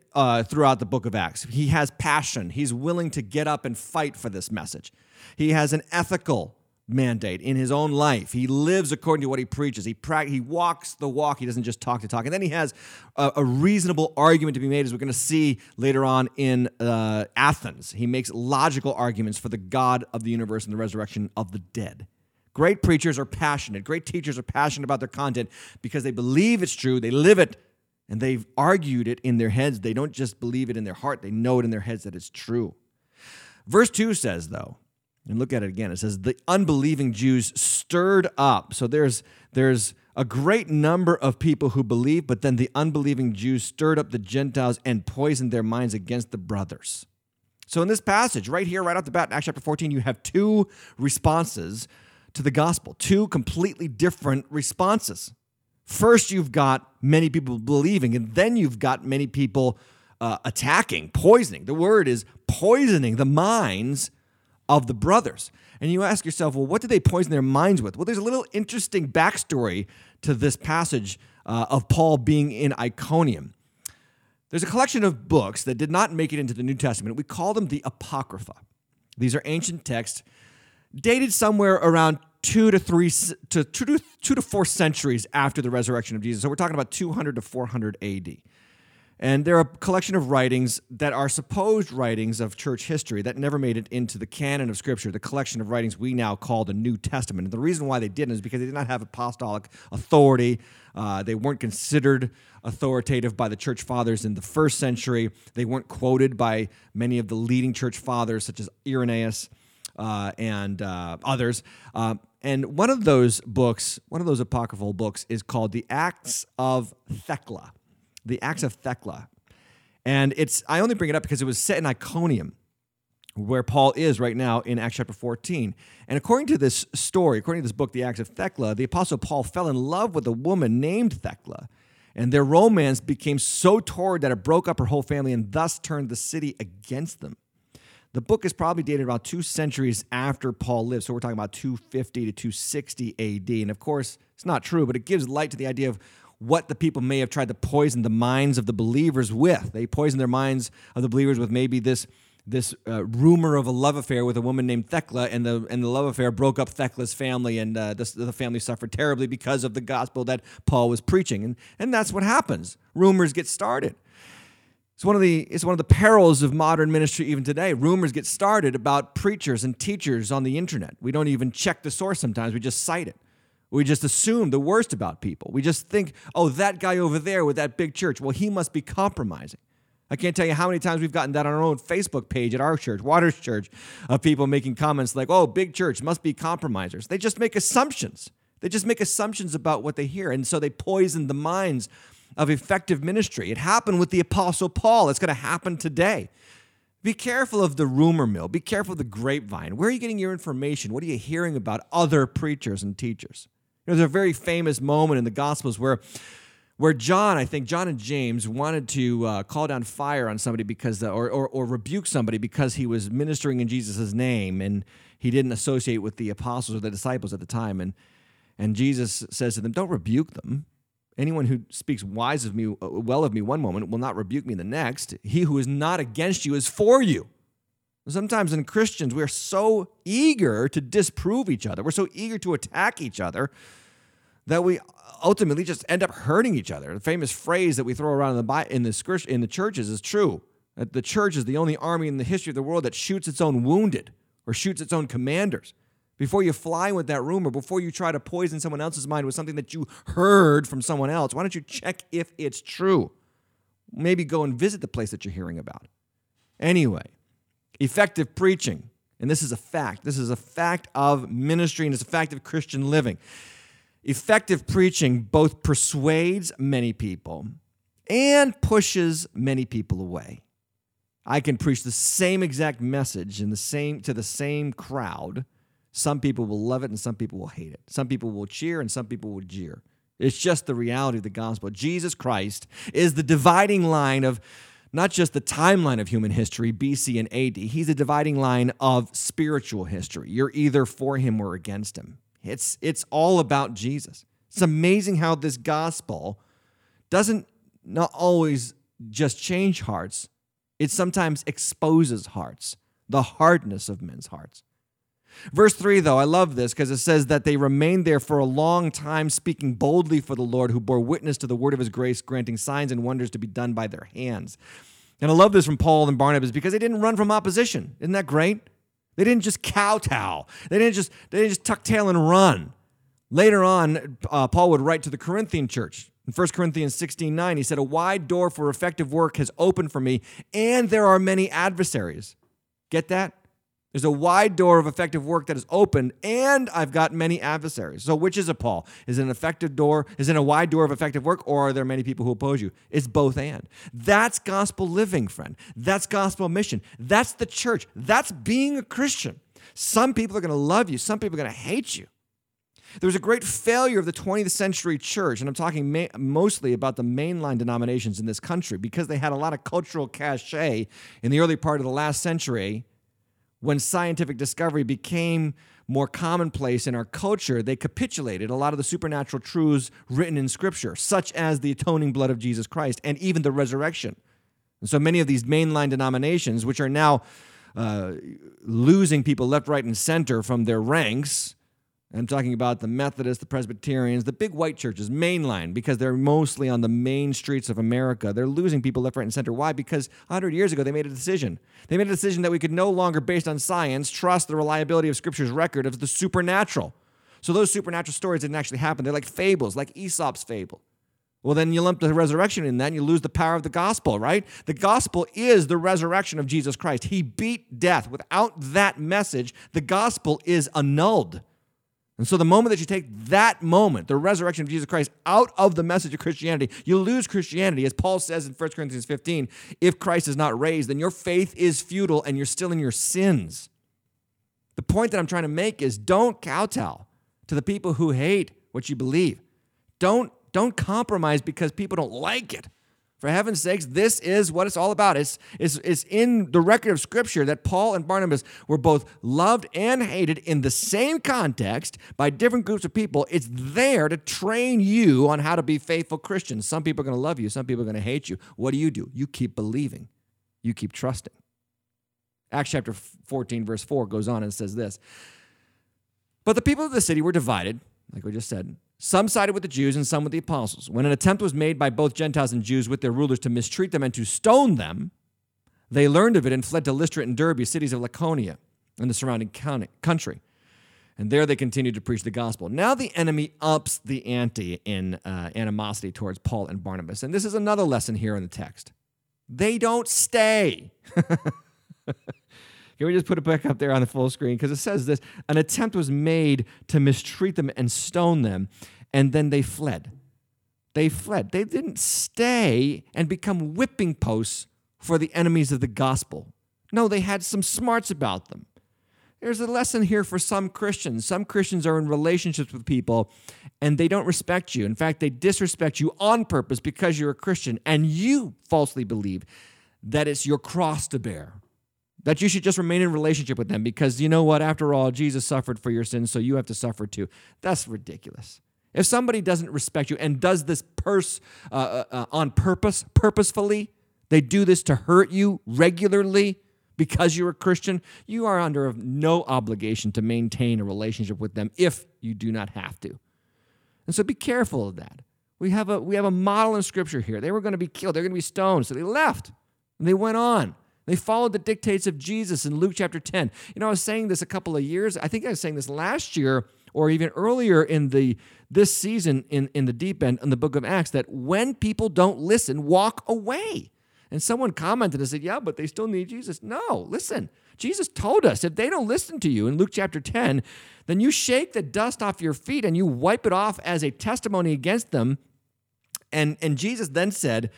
throughout the book of Acts. He has passion. He's willing to get up and fight for this message. He has an ethical mandate in his own life. He lives according to what he preaches. He walks the walk. He doesn't just talk the talk. And then he has a reasonable argument to be made, as we're going to see later on in Athens. He makes logical arguments for the God of the universe and the resurrection of the dead. Great preachers are passionate. Great teachers are passionate about their content because they believe it's true. They live it, and they've argued it in their heads. They don't just believe it in their heart. They know it in their heads that it's true. Verse 2 says, though, and look at it again. It says, the unbelieving Jews stirred up. So there's a great number of people who believe, but then the unbelieving Jews stirred up the Gentiles and poisoned their minds against the brothers. So in this passage, right here, right off the bat, in Acts chapter 14, you have two responses to the gospel, two completely different responses. First, you've got many people believing, and then you've got many people attacking, poisoning. The word is poisoning the minds of the brothers. And you ask yourself, well, what did they poison their minds with? Well, there's a little interesting backstory to this passage of Paul being in Iconium. There's a collection of books that did not make it into the New Testament. We call them the Apocrypha. These are ancient texts dated somewhere around 2 to 4 centuries after the resurrection of Jesus. So we're talking about 200 to 400 AD. And they're a collection of writings that are supposed writings of church history that never made it into the canon of Scripture, the collection of writings we now call the New Testament. And the reason why they didn't is because they did not have apostolic authority. They weren't considered authoritative by the church fathers in the first century. They weren't quoted by many of the leading church fathers, such as Irenaeus and others. And one of those books, one of those apocryphal books, is called the Acts of Thecla. The Acts of Thecla. And I only bring it up because it was set in Iconium, where Paul is right now in Acts chapter 14. And according to this story, according to this book, The Acts of Thecla, the Apostle Paul fell in love with a woman named Thecla, and their romance became so torrid that it broke up her whole family and thus turned the city against them. The book is probably dated about 2 centuries after Paul lived, so we're talking about 250 to 260 AD. And of course, it's not true, but it gives light to the idea of what the people may have tried to poison the minds of the believers with. They poisoned their minds of the believers with maybe this rumor of a love affair with a woman named Thecla, and the love affair broke up Thecla's family, and the family suffered terribly because of the gospel that Paul was preaching. And that's what happens. Rumors get started. It's one of the perils of modern ministry even today. Rumors get started about preachers and teachers on the internet. We don't even check the source sometimes. We just cite it. We just assume the worst about people. We just think, oh, that guy over there with that big church, well, he must be compromising. I can't tell you how many times we've gotten that on our own Facebook page at our church, Waters Church, of people making comments like, oh, big church must be compromisers. They just make assumptions. They just make assumptions about what they hear, and so they poison the minds of effective ministry. It happened with the Apostle Paul. It's going to happen today. Be careful of the rumor mill. Be careful of the grapevine. Where are you getting your information? What are you hearing about other preachers and teachers? You know, there's a very famous moment in the Gospels where John and James wanted to call down fire on somebody because, or rebuke somebody because he was ministering in Jesus' name, and he didn't associate with the apostles or the disciples at the time. And Jesus says to them, don't rebuke them. Anyone who speaks well of me one moment will not rebuke me the next. He who is not against you is for you. Sometimes in Christians, we are so eager to disprove each other. We're so eager to attack each other that we ultimately just end up hurting each other. The famous phrase that we throw around in the churches is true. That the church is the only army in the history of the world that shoots its own wounded or shoots its own commanders. Before you fly with that rumor, before you try to poison someone else's mind with something that you heard from someone else, why don't you check if it's true? Maybe go and visit the place that you're hearing about. Anyway, effective preaching, and this is a fact. This is a fact of ministry, and it's a fact of Christian living. Effective preaching both persuades many people and pushes many people away. I can preach the same exact message to the same crowd. Some people will love it and some people will hate it. Some people will cheer and some people will jeer. It's just the reality of the gospel. Jesus Christ is the dividing line of not just the timeline of human history, BC and AD. He's the dividing line of spiritual history. You're either for him or against him. It's all about Jesus. It's amazing how this gospel doesn't not always just change hearts. It sometimes exposes hearts, the hardness of men's hearts. Verse 3, though, I love this because it says that they remained there for a long time, speaking boldly for the Lord, who bore witness to the word of his grace, granting signs and wonders to be done by their hands. And I love this from Paul and Barnabas because they didn't run from opposition. Isn't that great? They didn't just kowtow. They didn't just tuck tail and run. Later on, Paul would write to the Corinthian church. In 1 Corinthians 16:9, he said, a wide door for effective work has opened for me, and there are many adversaries. Get that? There's a wide door of effective work that is opened, and I've got many adversaries. So which is it, Paul? Is it an effective door? Is it a wide door of effective work, or are there many people who oppose you? It's both and. That's gospel living, friend. That's gospel mission. That's the church. That's being a Christian. Some people are going to love you. Some people are going to hate you. There was a great failure of the 20th century church, and I'm talking mostly about the mainline denominations in this country, because they had a lot of cultural cachet in the early part of the last century. When scientific discovery became more commonplace in our culture, they capitulated a lot of the supernatural truths written in Scripture, such as the atoning blood of Jesus Christ and even the resurrection. And so many of these mainline denominations, which are now losing people left, right, and center from their ranks, I'm talking about the Methodists, the Presbyterians, the big white churches, mainline, because they're mostly on the main streets of America. They're losing people left, right, and center. Why? Because 100 years ago, they made a decision. They made a decision that we could no longer, based on science, trust the reliability of Scripture's record of the supernatural. So those supernatural stories didn't actually happen. They're like fables, like Aesop's fable. Well, then you lump the resurrection in that, and you lose the power of the gospel, right? The gospel is the resurrection of Jesus Christ. He beat death. Without that message, the gospel is annulled. And so the moment that you take that moment, the resurrection of Jesus Christ, out of the message of Christianity, you lose Christianity. As Paul says in 1 Corinthians 15, if Christ is not raised, then your faith is futile and you're still in your sins. The point that I'm trying to make is don't kowtow to the people who hate what you believe. Don't compromise because people don't like it. For heaven's sakes, this is what it's all about. It's in the record of Scripture that Paul and Barnabas were both loved and hated in the same context by different groups of people. It's there to train you on how to be faithful Christians. Some people are going to love you. Some people are going to hate you. What do? You keep believing. You keep trusting. Acts chapter 14, verse 4 goes on and says this. But the people of the city were divided, like we just said. Some sided with the Jews and some with the apostles. When an attempt was made by both Gentiles and Jews with their rulers to mistreat them and to stone them, they learned of it and fled to Lystra and Derbe, cities of Laconia, and the surrounding country. And there they continued to preach the gospel. Now the enemy ups the ante in animosity towards Paul and Barnabas. And this is another lesson here in the text. They don't stay. Can we just put it back up there on the full screen? Because it says this, an attempt was made to mistreat them and stone them, and then they fled. They didn't stay and become whipping posts for the enemies of the gospel. No, they had some smarts about them. There's a lesson here for some Christians. Some Christians are in relationships with people, and they don't respect you. In fact, they disrespect you on purpose because you're a Christian, and you falsely believe that it's your cross to bear. That you should just remain in relationship with them because you know what? After all, Jesus suffered for your sins, so you have to suffer too. That's ridiculous. If somebody doesn't respect you and does this on purpose, purposefully, they do this to hurt you regularly because you're a Christian, you are under no obligation to maintain a relationship with them if you do not have to. And so be careful of that. We have a model in Scripture here. They were going to be killed. They're going to be stoned. So they left and they went on. They followed the dictates of Jesus in Luke chapter 10. You know, I was saying this a couple of years. I think I was saying this last year or even earlier in this season in The Deep End in the book of Acts that when people don't listen, walk away. And someone commented and said, yeah, but they still need Jesus. No, listen. Jesus told us if they don't listen to you in Luke chapter 10, then you shake the dust off your feet and you wipe it off as a testimony against them. And Jesus then said,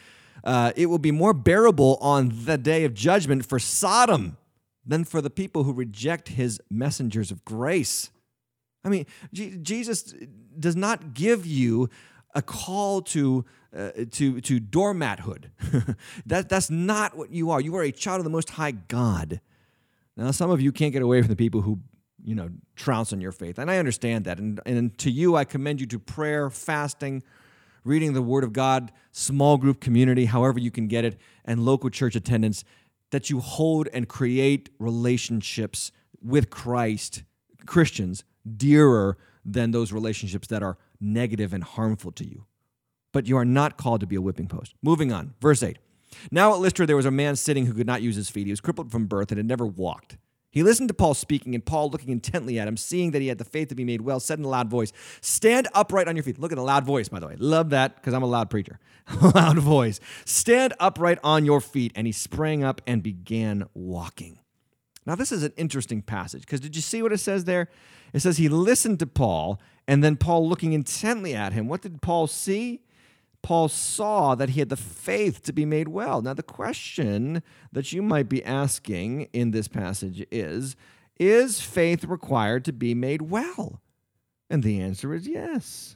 it will be more bearable on the day of judgment for Sodom than for the people who reject his messengers of grace. I mean, Jesus does not give you a call to doormathood. That's not what you are. You are a child of the Most High God. Now, some of you can't get away from the people who trounce on your faith, and I understand that. And to you, I commend you to prayer, fasting, reading the Word of God, small group community, however you can get it, and local church attendance, that you hold and create relationships with Christ, Christians, dearer than those relationships that are negative and harmful to you. But you are not called to be a whipping post. Moving on, verse 8. Now at Lystra there was a man sitting who could not use his feet. He was crippled from birth and had never walked. He listened to Paul speaking, and Paul, looking intently at him, seeing that he had the faith to be made well, said in a loud voice, "Stand upright on your feet." Look at a loud voice, by the way. Love that, because I'm a loud preacher. Loud voice. "Stand upright on your feet." And he sprang up and began walking. Now, this is an interesting passage, because did you see what it says there? It says he listened to Paul, and then Paul looking intently at him. What did Paul see? Paul saw that he had the faith to be made well. Now, the question that you might be asking in this passage is faith required to be made well? And the answer is yes.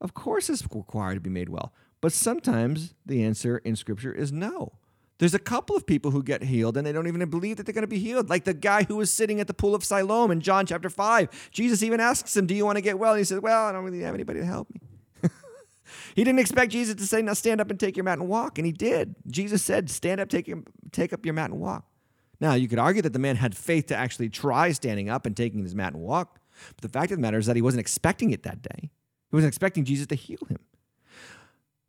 Of course it's required to be made well. But sometimes the answer in Scripture is no. There's a couple of people who get healed, and they don't even believe that they're going to be healed, like the guy who was sitting at the pool of Siloam in John chapter 5. Jesus even asks him, "Do you want to get well?" And he says, "Well, I don't really have anybody to help me." He didn't expect Jesus to say, "Now stand up and take your mat and walk," and he did. Jesus said, "Stand up, take up your mat and walk." Now, you could argue that the man had faith to actually try standing up and taking his mat and walk, but the fact of the matter is that he wasn't expecting it that day. He wasn't expecting Jesus to heal him.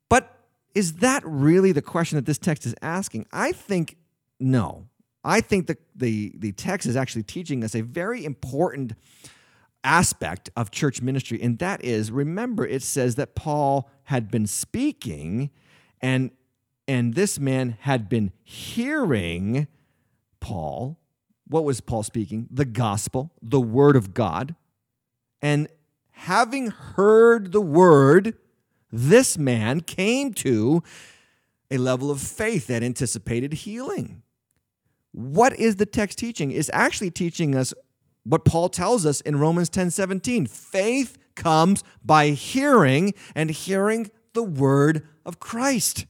But is that really the question that this text is asking? I think no. I think the text is actually teaching us a very important aspect of church ministry, and that is, remember, it says that Paul had been speaking, and this man had been hearing Paul. What was Paul speaking? The gospel, the word of God. And having heard the word, this man came to a level of faith that anticipated healing. What is the text teaching? It's actually teaching us what Paul tells us in Romans 10:17. Faith comes by hearing, and hearing the word of Christ.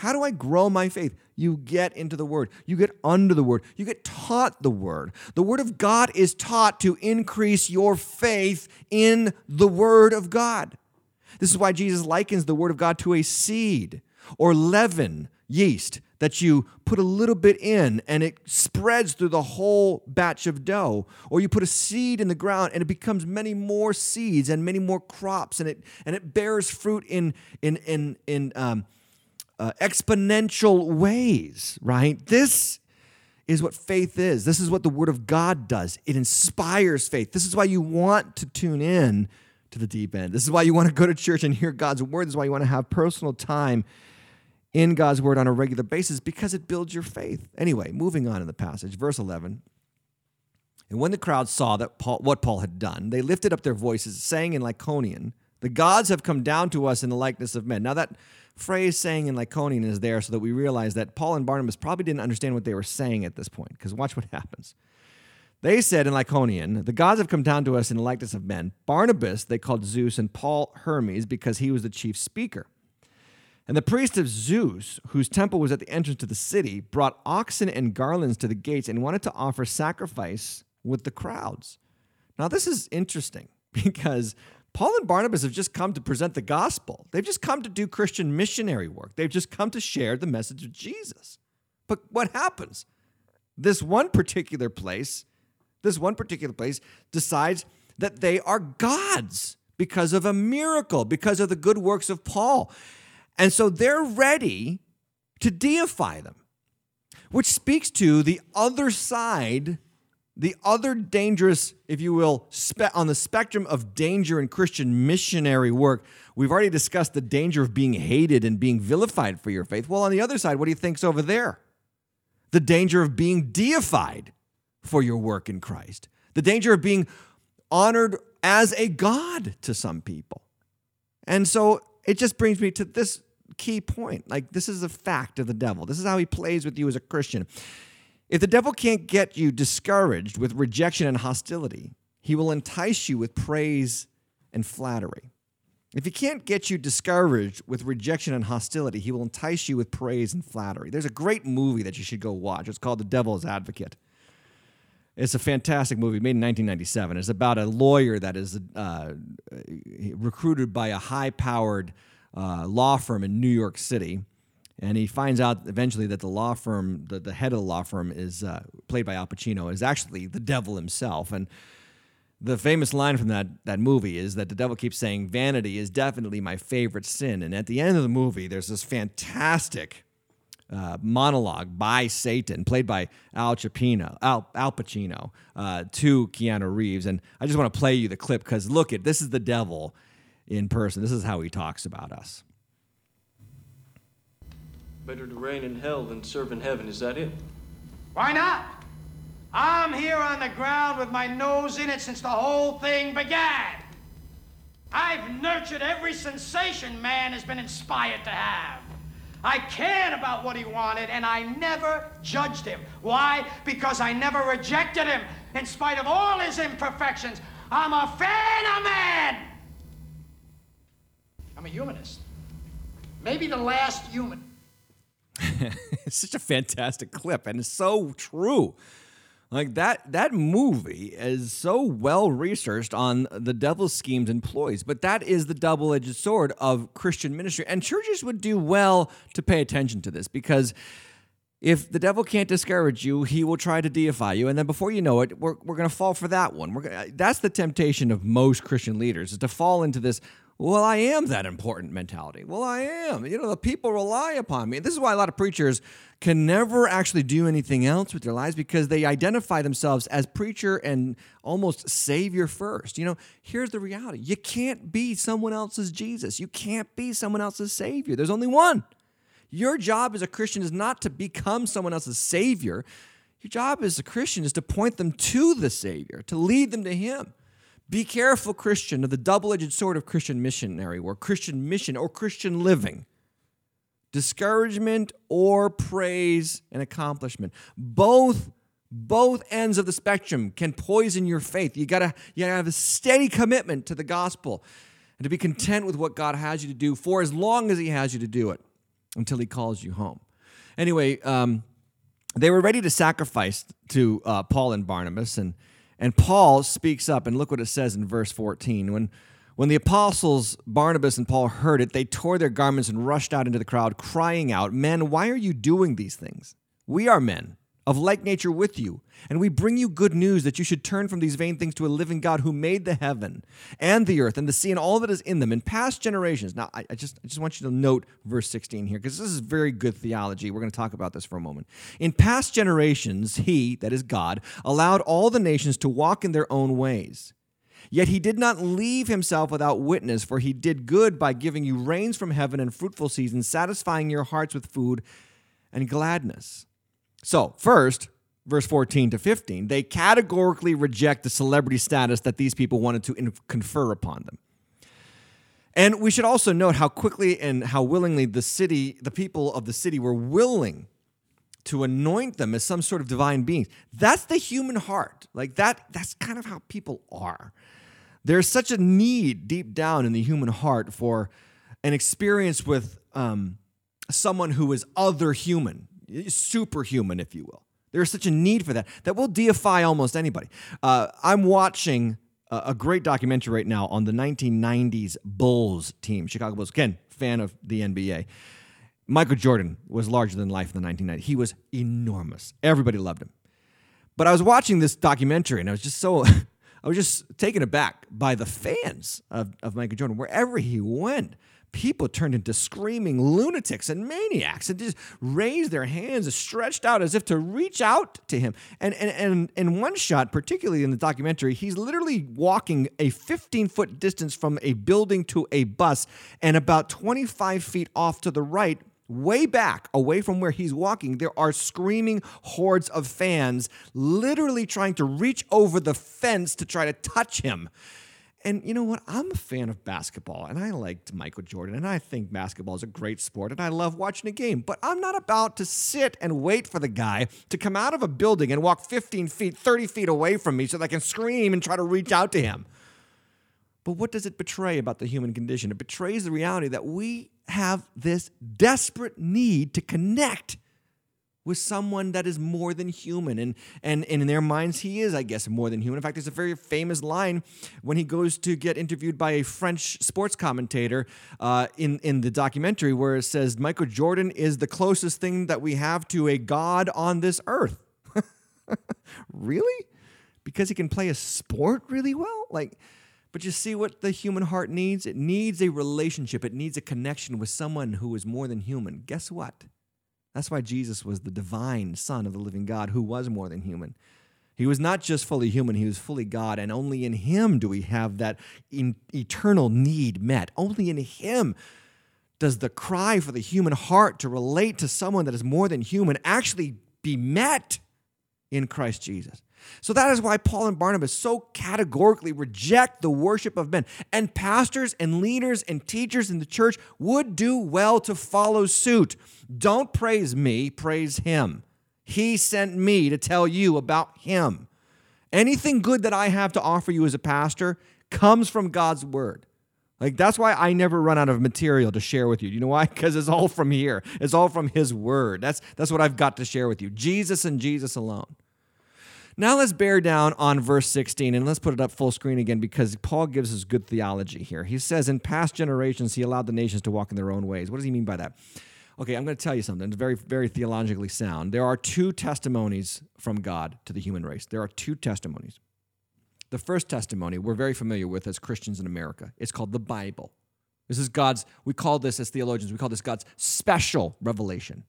How do I grow my faith? You get into the Word. You get under the Word. You get taught the Word. The Word of God is taught to increase your faith in the Word of God. This is why Jesus likens the Word of God to a seed or leaven, yeast, that you put a little bit in and it spreads through the whole batch of dough. Or you put a seed in the ground and it becomes many more seeds and many more crops, and it bears fruit in exponential ways, right? This is what faith is. This is what the Word of God does. It inspires faith. This is why you want to tune in to The Deep End. This is why you want to go to church and hear God's Word. This is why you want to have personal time in God's Word on a regular basis, because it builds your faith. Anyway, moving on in the passage, verse 11. And when the crowd saw that what Paul had done, they lifted up their voices, saying in Lyconian, "The gods have come down to us in the likeness of men." Now that phrase saying in Lyconian is there so that we realize that Paul and Barnabas probably didn't understand what they were saying at this point, because watch what happens. They said in Lyconian, "The gods have come down to us in the likeness of men." Barnabas they called Zeus, and Paul Hermes, because he was the chief speaker. And the priest of Zeus, whose temple was at the entrance to the city, brought oxen and garlands to the gates and wanted to offer sacrifice with the crowds. Now this is interesting, because Paul and Barnabas have just come to present the gospel. They've just come to do Christian missionary work. They've just come to share the message of Jesus. But what happens? This one particular place decides that they are gods because of a miracle, because of the good works of Paul. And so they're ready to deify them, which speaks to the other side, the other dangerous, if you will, on the spectrum of danger in Christian missionary work. We've already discussed the danger of being hated and being vilified for your faith. Well, on the other side, what do you think's over there? The danger of being deified for your work in Christ. The danger of being honored as a god to some people. And so it just brings me to this key point. Like, this is a fact of the devil. This is how he plays with you as a Christian. If the devil can't get you discouraged with rejection and hostility, he will entice you with praise and flattery. If he can't get you discouraged with rejection and hostility, he will entice you with praise and flattery. There's a great movie that you should go watch. It's called The Devil's Advocate. It's a fantastic movie made in 1997. It's about a lawyer that is recruited by a high-powered law firm in New York City. And he finds out eventually that the law firm, the head of the law firm, is played by Al Pacino, is actually the devil himself. And the famous line from that movie is that the devil keeps saying, "Vanity is definitely my favorite sin." And at the end of the movie, there's this fantastic monologue by Satan, played by Al Pacino, to Keanu Reeves. And I just want to play you the clip, because look, this is the devil in person. This is how he talks about us. "Better to reign in hell than serve in heaven. Is that it?" "Why not? I'm here on the ground with my nose in it since the whole thing began. I've nurtured every sensation man has been inspired to have. I cared about what he wanted, and I never judged him. Why? Because I never rejected him. In spite of all his imperfections, I'm a fan of man. I'm a humanist. Maybe the last human." It's such a fantastic clip, and it's so true. Like, that movie is so well researched on the devil's schemes and ploys. But that is the double-edged sword of Christian ministry, and churches would do well to pay attention to this, because if the devil can't discourage you, he will try to deify you, and then before you know it, we're going to fall for that one. That's the temptation of most Christian leaders, is to fall into this, "Well, I am that important" mentality. "Well, I am. You know, the people rely upon me." And this is why a lot of preachers can never actually do anything else with their lives, because they identify themselves as preacher and almost savior first. You know, here's the reality. You can't be someone else's Jesus. You can't be someone else's savior. There's only one. Your job as a Christian is not to become someone else's savior. Your job as a Christian is to point them to the Savior, to lead them to Him. Be careful, Christian, of the double-edged sword of Christian missionary or Christian mission or Christian living. Discouragement or praise and accomplishment. Both ends of the spectrum can poison your faith. You gotta have a steady commitment to the gospel and to be content with what God has you to do for as long as he has you to do it until he calls you home. Anyway, they were ready to sacrifice to Paul and Barnabas, and Paul speaks up, and look what it says in verse 14. When the apostles Barnabas and Paul heard it, they tore their garments and rushed out into the crowd, crying out, "Men, why are you doing these things? We are men of like nature with you, and we bring you good news that you should turn from these vain things to a living God who made the heaven and the earth and the sea and all that is in them in past generations." Now, I just want you to note verse 16 here, because this is very good theology. We're going to talk about this for a moment. "In past generations, he," that is God, "allowed all the nations to walk in their own ways. Yet he did not leave himself without witness, for he did good by giving you rains from heaven and fruitful seasons, satisfying your hearts with food and gladness." So, first, verse 14 to 15, they categorically reject the celebrity status that these people wanted to confer upon them. And we should also note how quickly and how willingly the people of the city were willing to anoint them as some sort of divine beings. That's the human heart. Like that's kind of how people are. There's such a need deep down in the human heart for an experience with someone who is other human, superhuman, if you will. There's such a need for that will deify almost anybody. I'm watching a great documentary right now on the 1990s Bulls team, Chicago Bulls. Again, fan of the NBA. Michael Jordan was larger than life in the 1990s. He was enormous. Everybody loved him. But I was watching this documentary, and I was just taken aback by the fans of Michael Jordan. Wherever he went, people turned into screaming lunatics and maniacs and just raised their hands stretched out as if to reach out to him. And in one shot, particularly in the documentary, he's literally walking a 15-foot distance from a building to a bus, and about 25 feet off to the right, way back, away from where he's walking, there are screaming hordes of fans literally trying to reach over the fence to try to touch him. And you know what? I'm a fan of basketball, and I liked Michael Jordan, and I think basketball is a great sport, and I love watching a game. But I'm not about to sit and wait for the guy to come out of a building and walk 15 feet, 30 feet away from me so that I can scream and try to reach out to him. But what does it betray about the human condition? It betrays the reality that we have this desperate need to connect with someone that is more than human. And in their minds, he is, I guess, more than human. In fact, there's a very famous line when he goes to get interviewed by a French sports commentator in the documentary, where it says, "Michael Jordan is the closest thing that we have to a god on this earth." Really? Because he can play a sport really well? But you see what the human heart needs? It needs a relationship. It needs a connection with someone who is more than human. Guess what? That's why Jesus was the divine Son of the living God who was more than human. He was not just fully human, he was fully God, and only in him do we have that eternal need met. Only in him does the cry for the human heart to relate to someone that is more than human actually be met in Christ Jesus. So that is why Paul and Barnabas so categorically reject the worship of men. And pastors and leaders and teachers in the church would do well to follow suit. Don't praise me, praise him. He sent me to tell you about him. Anything good that I have to offer you as a pastor comes from God's word. That's why I never run out of material to share with you. You know why? Because it's all from here. It's all from his word. That's what I've got to share with you. Jesus and Jesus alone. Now let's bear down on verse 16, and let's put it up full screen again, because Paul gives us good theology here. He says, in past generations, he allowed the nations to walk in their own ways. What does he mean by that? Okay, I'm going to tell you something. It's very, very theologically sound. There are two testimonies from God to the human race. There are two testimonies. The first testimony we're very familiar with as Christians in America. It's called the Bible. This is God's, we call this as theologians, we call this God's special revelation.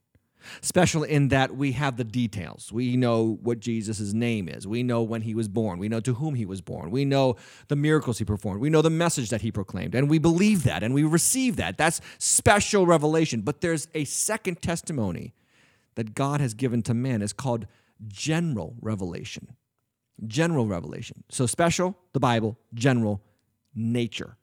Special in that we have the details. We know what Jesus' name is. We know when he was born. We know to whom he was born. We know the miracles he performed. We know the message that he proclaimed. And we believe that, and we receive that. That's special revelation. But there's a second testimony that God has given to man. It's called general revelation. General revelation. So special, the Bible, general, nature.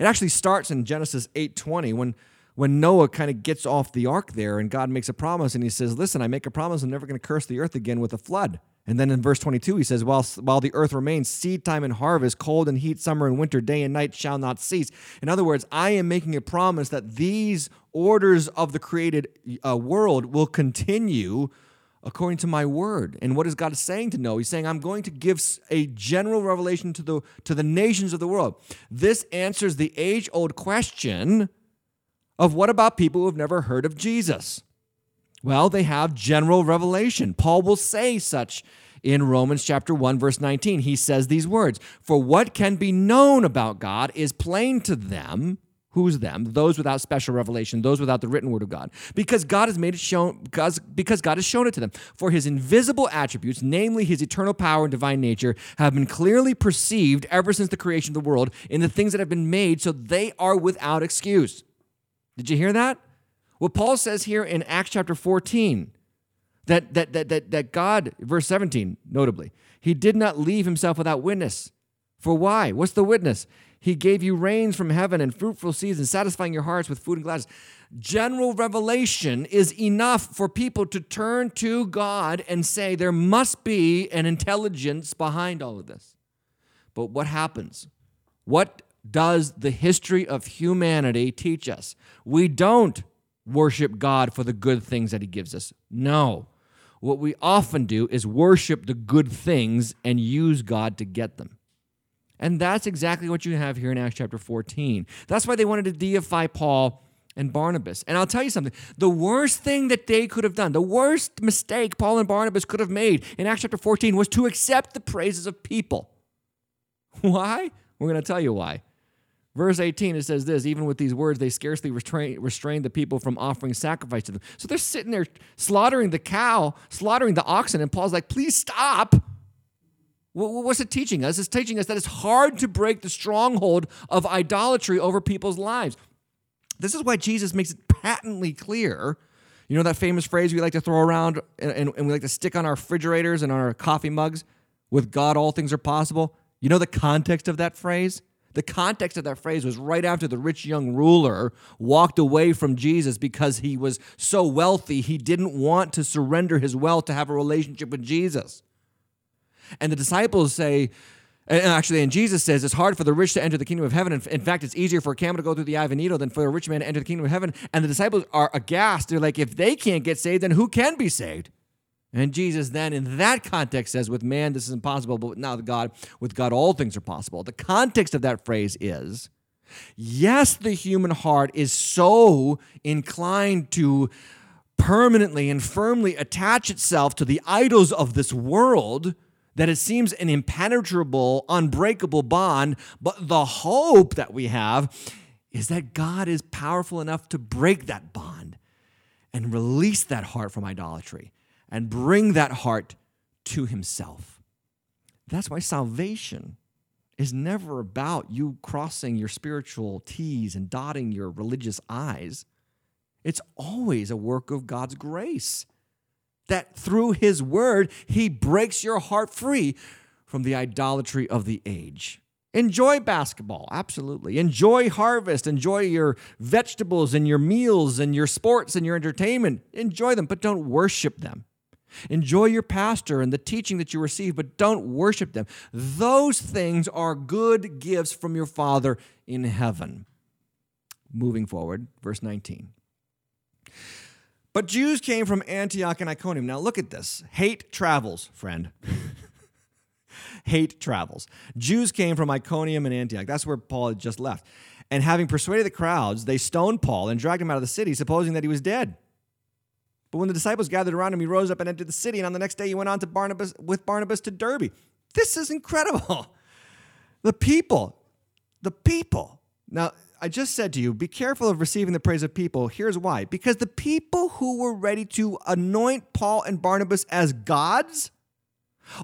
It actually starts in Genesis 8:20 when Noah kind of gets off the ark there and God makes a promise and he says, listen, I make a promise, I'm never going to curse the earth again with a flood. And then in verse 22, he says, while the earth remains, seed time and harvest, cold and heat, summer and winter, day and night shall not cease. In other words, I am making a promise that these orders of the created world will continue according to my word. And what is God saying to Noah? He's saying, I'm going to give a general revelation to the nations of the world. This answers the age-old question of what about people who have never heard of Jesus? Well, they have general revelation. Paul will say such in Romans chapter 1, verse 19. He says these words, for what can be known about God is plain to them. Who's them? Those without special revelation, those without the written word of God. Because God has made it shown, because God has shown it to them. For his invisible attributes, namely his eternal power and divine nature, have been clearly perceived ever since the creation of the world in the things that have been made, so they are without excuse. Did you hear that? What Paul says here in Acts chapter 14, that God, verse 17, notably, he did not leave himself without witness. For why? What's the witness? He gave you rains from heaven and fruitful seasons, satisfying your hearts with food and gladness. General revelation is enough for people to turn to God and say there must be an intelligence behind all of this. But what happens? What does the history of humanity teach us? We don't worship God for the good things that he gives us. No. What we often do is worship the good things and use God to get them. And that's exactly what you have here in Acts chapter 14. That's why they wanted to deify Paul and Barnabas. And I'll tell you something. The worst thing that they could have done, the worst mistake Paul and Barnabas could have made in Acts chapter 14 was to accept the praises of people. Why? We're going to tell you why. Verse 18, it says this, even with these words, they scarcely restrained the people from offering sacrifice to them. So they're sitting there slaughtering the cow, slaughtering the oxen, and Paul's like, please stop. What's it teaching us? It's teaching us that it's hard to break the stronghold of idolatry over people's lives. This is why Jesus makes it patently clear. You know that famous phrase we like to throw around and we like to stick on our refrigerators and on our coffee mugs? With God, all things are possible. You know the context of that phrase? The context of that phrase was right after the rich young ruler walked away from Jesus because he was so wealthy, he didn't want to surrender his wealth to have a relationship with Jesus. And the disciples say, and Jesus says, it's hard for the rich to enter the kingdom of heaven. In fact, it's easier for a camel to go through the eye of a needle than for a rich man to enter the kingdom of heaven. And the disciples are aghast. They're like, if they can't get saved, then who can be saved? And Jesus then, in that context, says, with man, this is impossible, but with God, all things are possible. The context of that phrase is, yes, the human heart is so inclined to permanently and firmly attach itself to the idols of this world that it seems an impenetrable, unbreakable bond, but the hope that we have is that God is powerful enough to break that bond and release that heart from idolatry and bring that heart to himself. That's why salvation is never about you crossing your spiritual T's and dotting your religious I's. It's always a work of God's grace, that through his word, he breaks your heart free from the idolatry of the age. Enjoy basketball, absolutely. Enjoy harvest. Enjoy your vegetables and your meals and your sports and your entertainment. Enjoy them, but don't worship them. Enjoy your pastor and the teaching that you receive, but don't worship them. Those things are good gifts from your Father in heaven. Moving forward, verse 19. But Jews came from Antioch and Iconium. Now look at this. Hate travels, friend. Hate travels. Jews came from Iconium and Antioch. That's where Paul had just left. And having persuaded the crowds, they stoned Paul and dragged him out of the city, supposing that he was dead. But when the disciples gathered around him, he rose up and entered the city. And on the next day, he went on to Barnabas to Derbe. This is incredible. The people. Now, I just said to you, be careful of receiving the praise of people. Here's why. Because the people who were ready to anoint Paul and Barnabas as gods,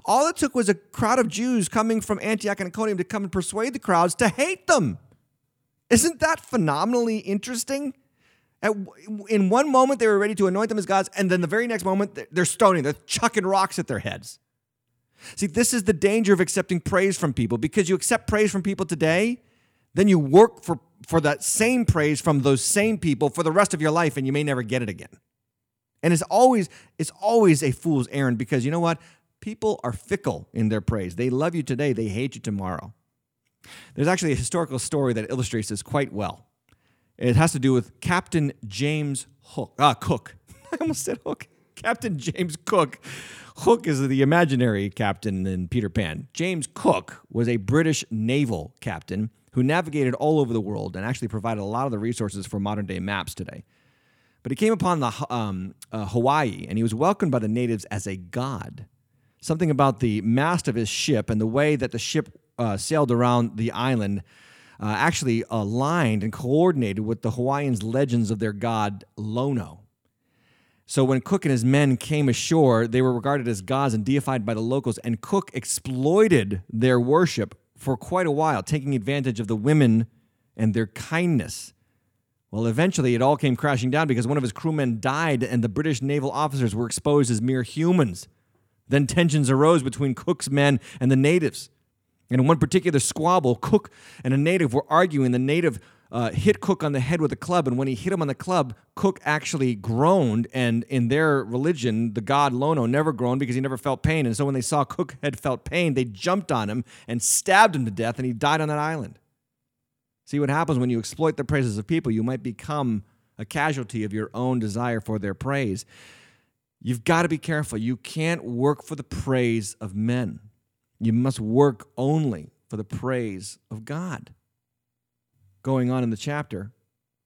all it took was a crowd of Jews coming from Antioch and Iconium to come and persuade the crowds to hate them. Isn't that phenomenally interesting? In one moment, they were ready to anoint them as gods, and then the very next moment, they're stoning, they're chucking rocks at their heads. See, this is the danger of accepting praise from people, because you accept praise from people today, then you work for that same praise from those same people for the rest of your life, and you may never get it again. And it's always a fool's errand, because you know what? People are fickle in their praise. They love you today. They hate you tomorrow. There's actually a historical story that illustrates this quite well. It has to do with Captain James Cook. I almost said Hook. Captain James Cook. Hook is the imaginary captain in Peter Pan. James Cook was a British naval captain who navigated all over the world and actually provided a lot of the resources for modern-day maps today. But he came upon Hawaii, and he was welcomed by the natives as a god. Something about the mast of his ship and the way that the ship sailed around the island actually aligned and coordinated with the Hawaiians' legends of their god, Lono. So when Cook and his men came ashore, they were regarded as gods and deified by the locals, and Cook exploited their worship for quite a while, taking advantage of the women and their kindness. Well, eventually it all came crashing down because one of his crewmen died and the British naval officers were exposed as mere humans. Then tensions arose between Cook's men and the natives. And in one particular squabble, Cook and a native were arguing. The native hit Cook on the head with a club, and when he hit him on the club, Cook actually groaned, and in their religion, the god Lono never groaned because he never felt pain. And so when they saw Cook had felt pain, they jumped on him and stabbed him to death, and he died on that island. See what happens when you exploit the praises of people. You might become a casualty of your own desire for their praise. You've got to be careful. You can't work for the praise of men. You must work only for the praise of God. Going on in the chapter,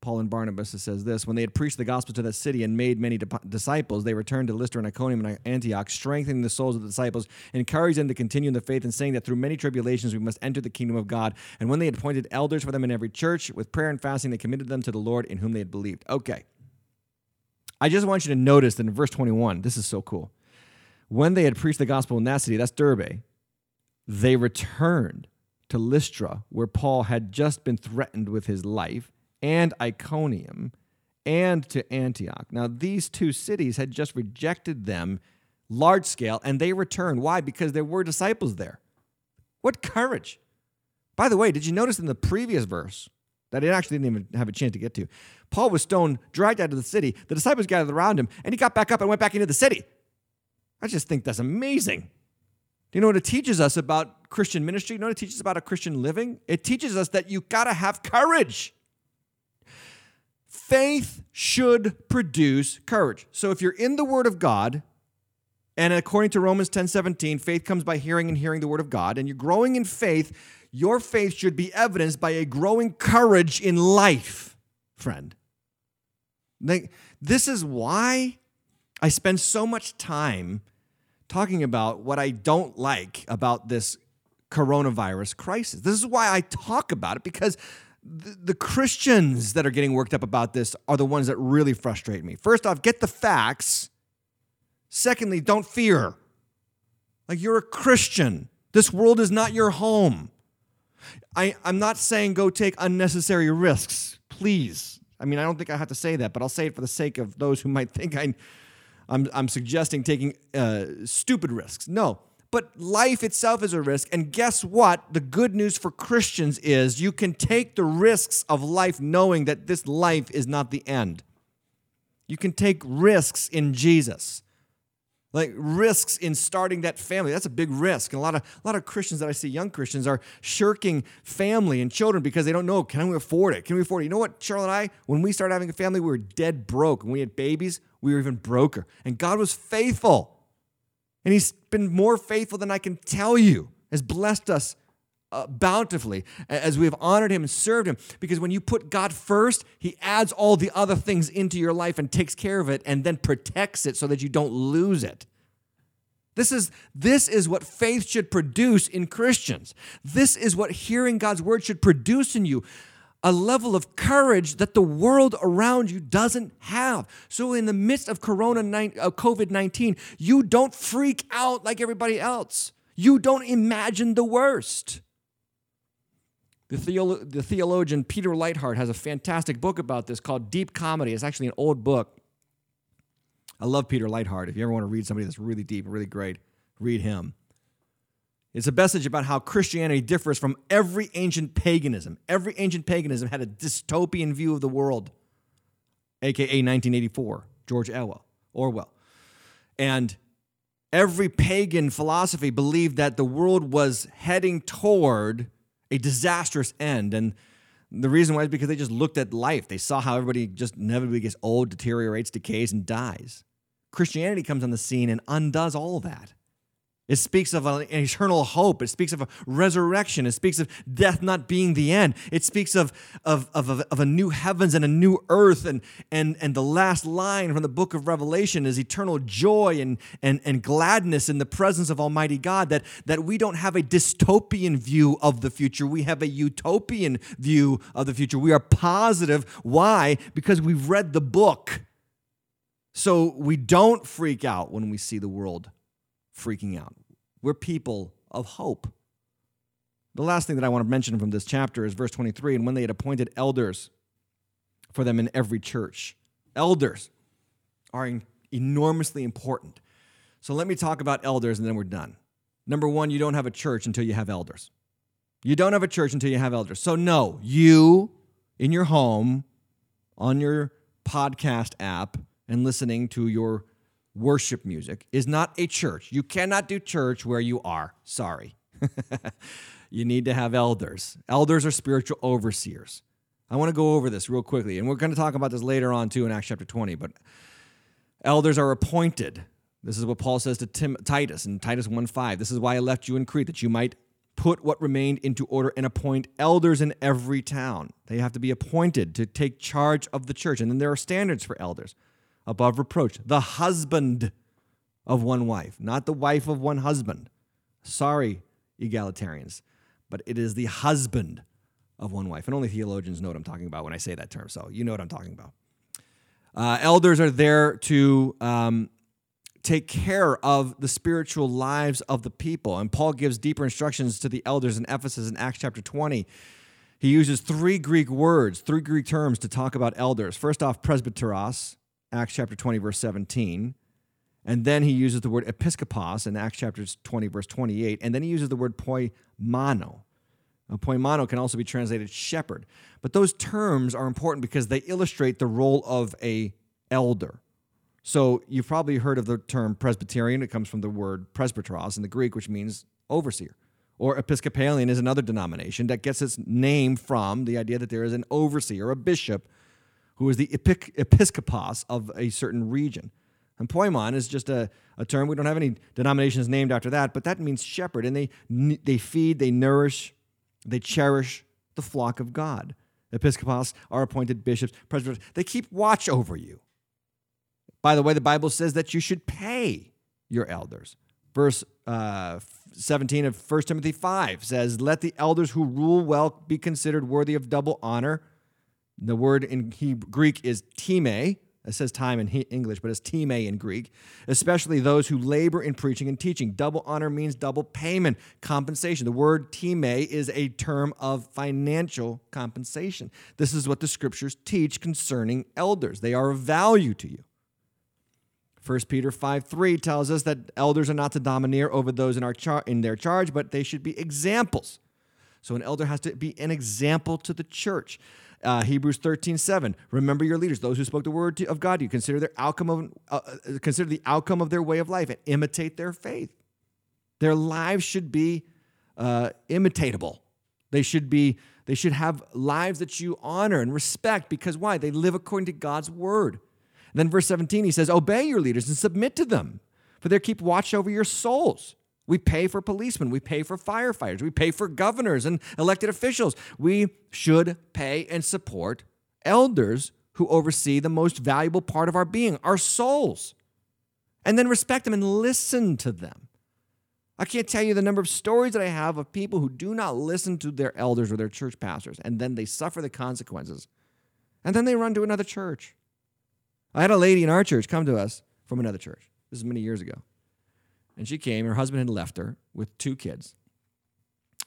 Paul and Barnabas says this: when they had preached the gospel to that city and made many disciples, they returned to Lystra and Iconium and Antioch, strengthening the souls of the disciples, encouraging them to continue in the faith, and saying that through many tribulations we must enter the kingdom of God. And when they had appointed elders for them in every church, with prayer and fasting, they committed them to the Lord in whom they had believed. Okay. I just want you to notice that in verse 21, this is so cool. When they had preached the gospel in that city, that's Derbe, they returned to Lystra, where Paul had just been threatened with his life, and Iconium, and to Antioch. Now, these two cities had just rejected them large scale, and they returned. Why? Because there were disciples there. What courage! By the way, did you notice in the previous verse that it actually didn't even have a chance to get to? Paul was stoned, dragged out of the city. The disciples gathered around him, and he got back up and went back into the city. I just think that's amazing. Do you know what it teaches us about Christian ministry? You know what it teaches us about a Christian living? It teaches us that you got to have courage. Faith should produce courage. So if you're in the Word of God, and according to Romans 10:17, faith comes by hearing and hearing the Word of God, and you're growing in faith, your faith should be evidenced by a growing courage in life, friend. This is why I spend so much time talking about what I don't like about this coronavirus crisis. This is why I talk about it, because the Christians that are getting worked up about this are the ones that really frustrate me. First off, get the facts. Secondly, don't fear. Like, you're a Christian. This world is not your home. I'm not saying go take unnecessary risks, please. I mean, I don't think I have to say that, but I'll say it for the sake of those who might think I'm suggesting taking stupid risks. No, but life itself is a risk. And guess what? The good news for Christians is you can take the risks of life knowing that this life is not the end. You can take risks in Jesus, like risks in starting that family. That's a big risk. And a lot of Christians that I see, young Christians, are shirking family and children because they don't know, can we afford it? Can we afford it? You know what, Cheryl and I, when we started having a family, we were dead broke. When we had babies, we were even broker. And God was faithful. And he's been more faithful than I can tell you, has blessed us bountifully as we have honored him and served him. Because when you put God first, he adds all the other things into your life and takes care of it and then protects it so that you don't lose it. This is what faith should produce in Christians. This is what hearing God's word should produce in you. A level of courage that the world around you doesn't have. So in the midst of COVID-19, you don't freak out like everybody else. You don't imagine the worst. The theologian Peter Leithart has a fantastic book about this called Deep Comedy. It's actually an old book. I love Peter Leithart. If you ever want to read somebody that's really deep and really great, read him. It's a message about how Christianity differs from every ancient paganism. Every ancient paganism had a dystopian view of the world, a.k.a. 1984, George Orwell. And every pagan philosophy believed that the world was heading toward a disastrous end. And the reason why is because they just looked at life. They saw how everybody just inevitably gets old, deteriorates, decays, and dies. Christianity comes on the scene and undoes all that. It speaks of an eternal hope. It speaks of a resurrection. It speaks of death not being the end. It speaks of a new heavens and a new earth. And the last line from the book of Revelation is eternal joy and gladness in the presence of Almighty God, that we don't have a dystopian view of the future. We have a utopian view of the future. We are positive. Why? Because we've read the book. So we don't freak out when we see the world freaking out. We're people of hope. The last thing that I want to mention from this chapter is verse 23, and when they had appointed elders for them in every church. Elders are enormously important. So let me talk about elders and then we're done. Number one, you don't have a church until you have elders. You don't have a church until you have elders. So no, you in your home, on your podcast app, and listening to your worship music is not a church. You cannot do church where you are. Sorry. You need to have elders. Elders are spiritual overseers. I want to go over this real quickly, and we're going to talk about this later on, too, in Acts chapter 20, but elders are appointed. This is what Paul says to Titus in Titus 1:5. This is why I left you in Crete, that you might put what remained into order and appoint elders in every town. They have to be appointed to take charge of the church, and then there are standards for elders. Above reproach, the husband of one wife, not the wife of one husband. Sorry, egalitarians, but it is the husband of one wife. And only theologians know what I'm talking about when I say that term, so you know what I'm talking about. Elders are there to take care of the spiritual lives of the people. And Paul gives deeper instructions to the elders in Ephesus in Acts chapter 20. He uses three Greek terms to talk about elders. First off, presbyteros, Acts chapter 20, verse 17. And then he uses the word episkopos in Acts chapter 20, verse 28. And then he uses the word poimano. Now, poimano can also be translated shepherd. But those terms are important because they illustrate the role of an elder. So you've probably heard of the term Presbyterian. It comes from the word presbyteros in the Greek, which means overseer. Or Episcopalian is another denomination that gets its name from the idea that there is an overseer, a bishop, who is the episkopos of a certain region. And poimon is just a term. We don't have any denominations named after that, but that means shepherd. And they feed, they nourish, they cherish the flock of God. Episkopos are appointed bishops, presbyters. They keep watch over you. By the way, the Bible says that you should pay your elders. Verse 17 of 1 Timothy 5 says, "Let the elders who rule well be considered worthy of double honor." The word in Greek is time. It says time in English, but it's time in Greek. "Especially those who labor in preaching and teaching." Double honor means double payment, compensation. The word time is a term of financial compensation. This is what the scriptures teach concerning elders. They are of value to you. 1 Peter 5:3 tells us that elders are not to domineer over those in their charge, but they should be examples. So an elder has to be an example to the church. Hebrews 13:7. "Remember your leaders, those who spoke the word of God. You consider consider the outcome of their way of life and imitate their faith." Their lives should be imitatable. They should have lives that you honor and respect because why? They live according to God's word. And then verse 17, he says, "Obey your leaders and submit to them, for they keep watch over your souls." We pay for policemen. We pay for firefighters. We pay for governors and elected officials. We should pay and support elders who oversee the most valuable part of our being, our souls, and then respect them and listen to them. I can't tell you the number of stories that I have of people who do not listen to their elders or their church pastors, and then they suffer the consequences, and then they run to another church. I had a lady in our church come to us from another church. This is many years ago. And she came, her husband had left her with 2 kids.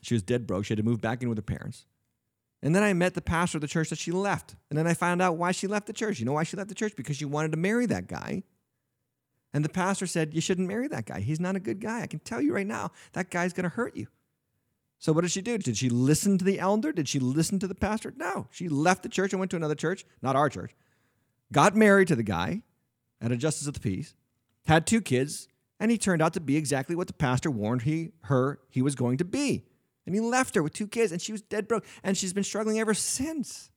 She was dead broke. She had to move back in with her parents. And then I met the pastor of the church that she left. And then I found out why she left the church. You know why she left the church? Because she wanted to marry that guy. And the pastor said, you shouldn't marry that guy. He's not a good guy. I can tell you right now, that guy's going to hurt you. So what did she do? Did she listen to the elder? Did she listen to the pastor? No. She left the church and went to another church, not our church, got married to the guy at a justice of the peace, had two kids, and he turned out to be exactly what the pastor warned her he was going to be. And he left her with two kids, and she was dead broke, and she's been struggling ever since.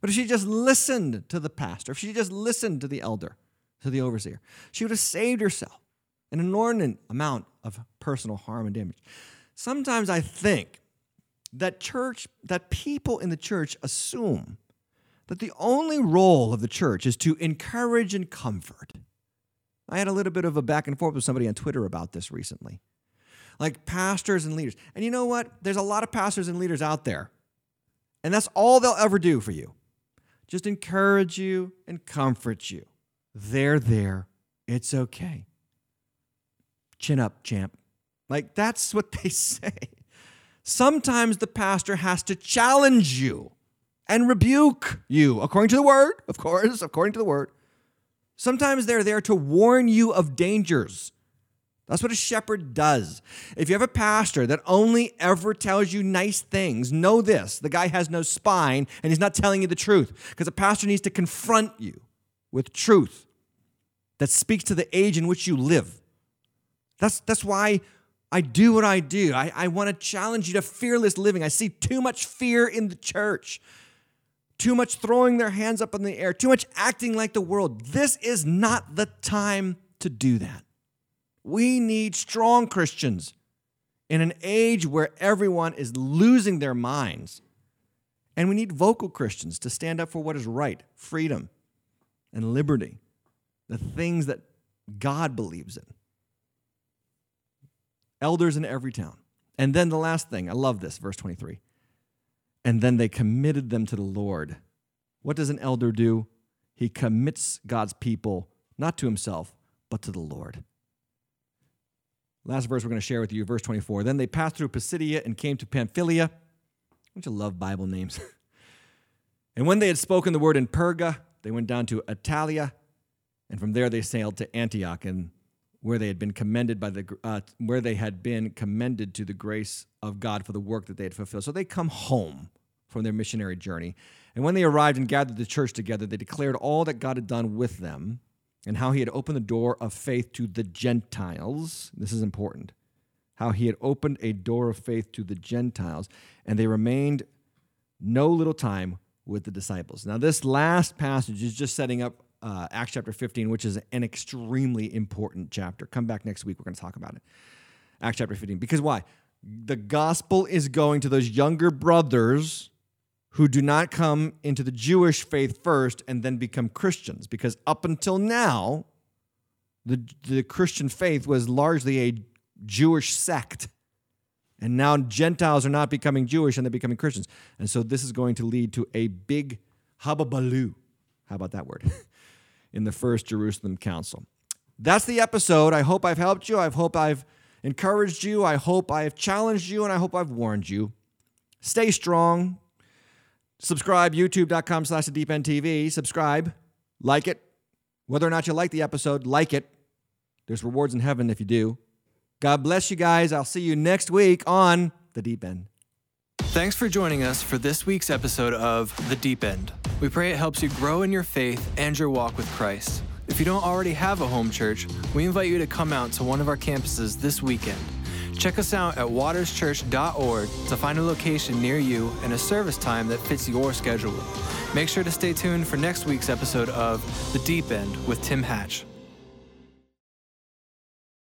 But if she just listened to the pastor, if she just listened to the elder, to the overseer, she would have saved herself an inordinate amount of personal harm and damage. Sometimes I think that people in the church assume that the only role of the church is to encourage and comfort. I had a little bit of a back and forth with somebody on Twitter about this recently. Like pastors and leaders. And you know what? There's a lot of pastors and leaders out there, and that's all they'll ever do for you. Just encourage you and comfort you. They're there. It's okay. Chin up, champ. Like, that's what they say. Sometimes the pastor has to challenge you and rebuke you, according to the word, of course, according to the word. Sometimes they're there to warn you of dangers. That's what a shepherd does. If you have a pastor that only ever tells you nice things, know this, the guy has no spine and he's not telling you the truth, because a pastor needs to confront you with truth that speaks to the age in which you live. That's why I do what I do. I want to challenge you to fearless living. I see too much fear in the church, too much throwing their hands up in the air, too much acting like the world. This is not the time to do that. We need strong Christians in an age where everyone is losing their minds. And we need vocal Christians to stand up for what is right, freedom, and liberty, the things that God believes in. Elders in every town. And then the last thing, I love this, verse 23. And then they committed them to the Lord. What does an elder do? He commits God's people, not to himself, but to the Lord. Last verse we're going to share with you, verse 24. Then they passed through Pisidia and came to Pamphylia. Don't you love Bible names? And when they had spoken the word in Perga, they went down to Italia, and from there they sailed to Antioch, and where they had been commended to the grace of God for the work that they had fulfilled. So they come home from their missionary journey, and when they arrived and gathered the church together, they declared all that God had done with them, and how he had opened the door of faith to the Gentiles. This is important. How he had opened a door of faith to the Gentiles, and they remained no little time with the disciples. Now, this last passage is just setting up Acts chapter 15, which is an extremely important chapter. Come back next week. We're going to talk about it. Acts chapter 15. Because why? The gospel is going to those younger brothers who do not come into the Jewish faith first and then become Christians. Because up until now, the Christian faith was largely a Jewish sect. And now Gentiles are not becoming Jewish and they're becoming Christians. And so this is going to lead to a big hullabaloo. How about that word? In the first Jerusalem council. That's the episode. I hope I've helped you. I hope I've encouraged you. I hope I've challenged you. And I hope I've warned you. Stay strong. Subscribe, YouTube.com/TheDeepEndTV. Subscribe. Like it. Whether or not you like the episode, like it. There's rewards in heaven if you do. God bless you guys. I'll see you next week on The Deep End. Thanks for joining us for this week's episode of The Deep End. We pray it helps you grow in your faith and your walk with Christ. If you don't already have a home church, we invite you to come out to one of our campuses this weekend. Check us out at waterschurch.org to find a location near you and a service time that fits your schedule. Make sure to stay tuned for next week's episode of The Deep End with Tim Hatch.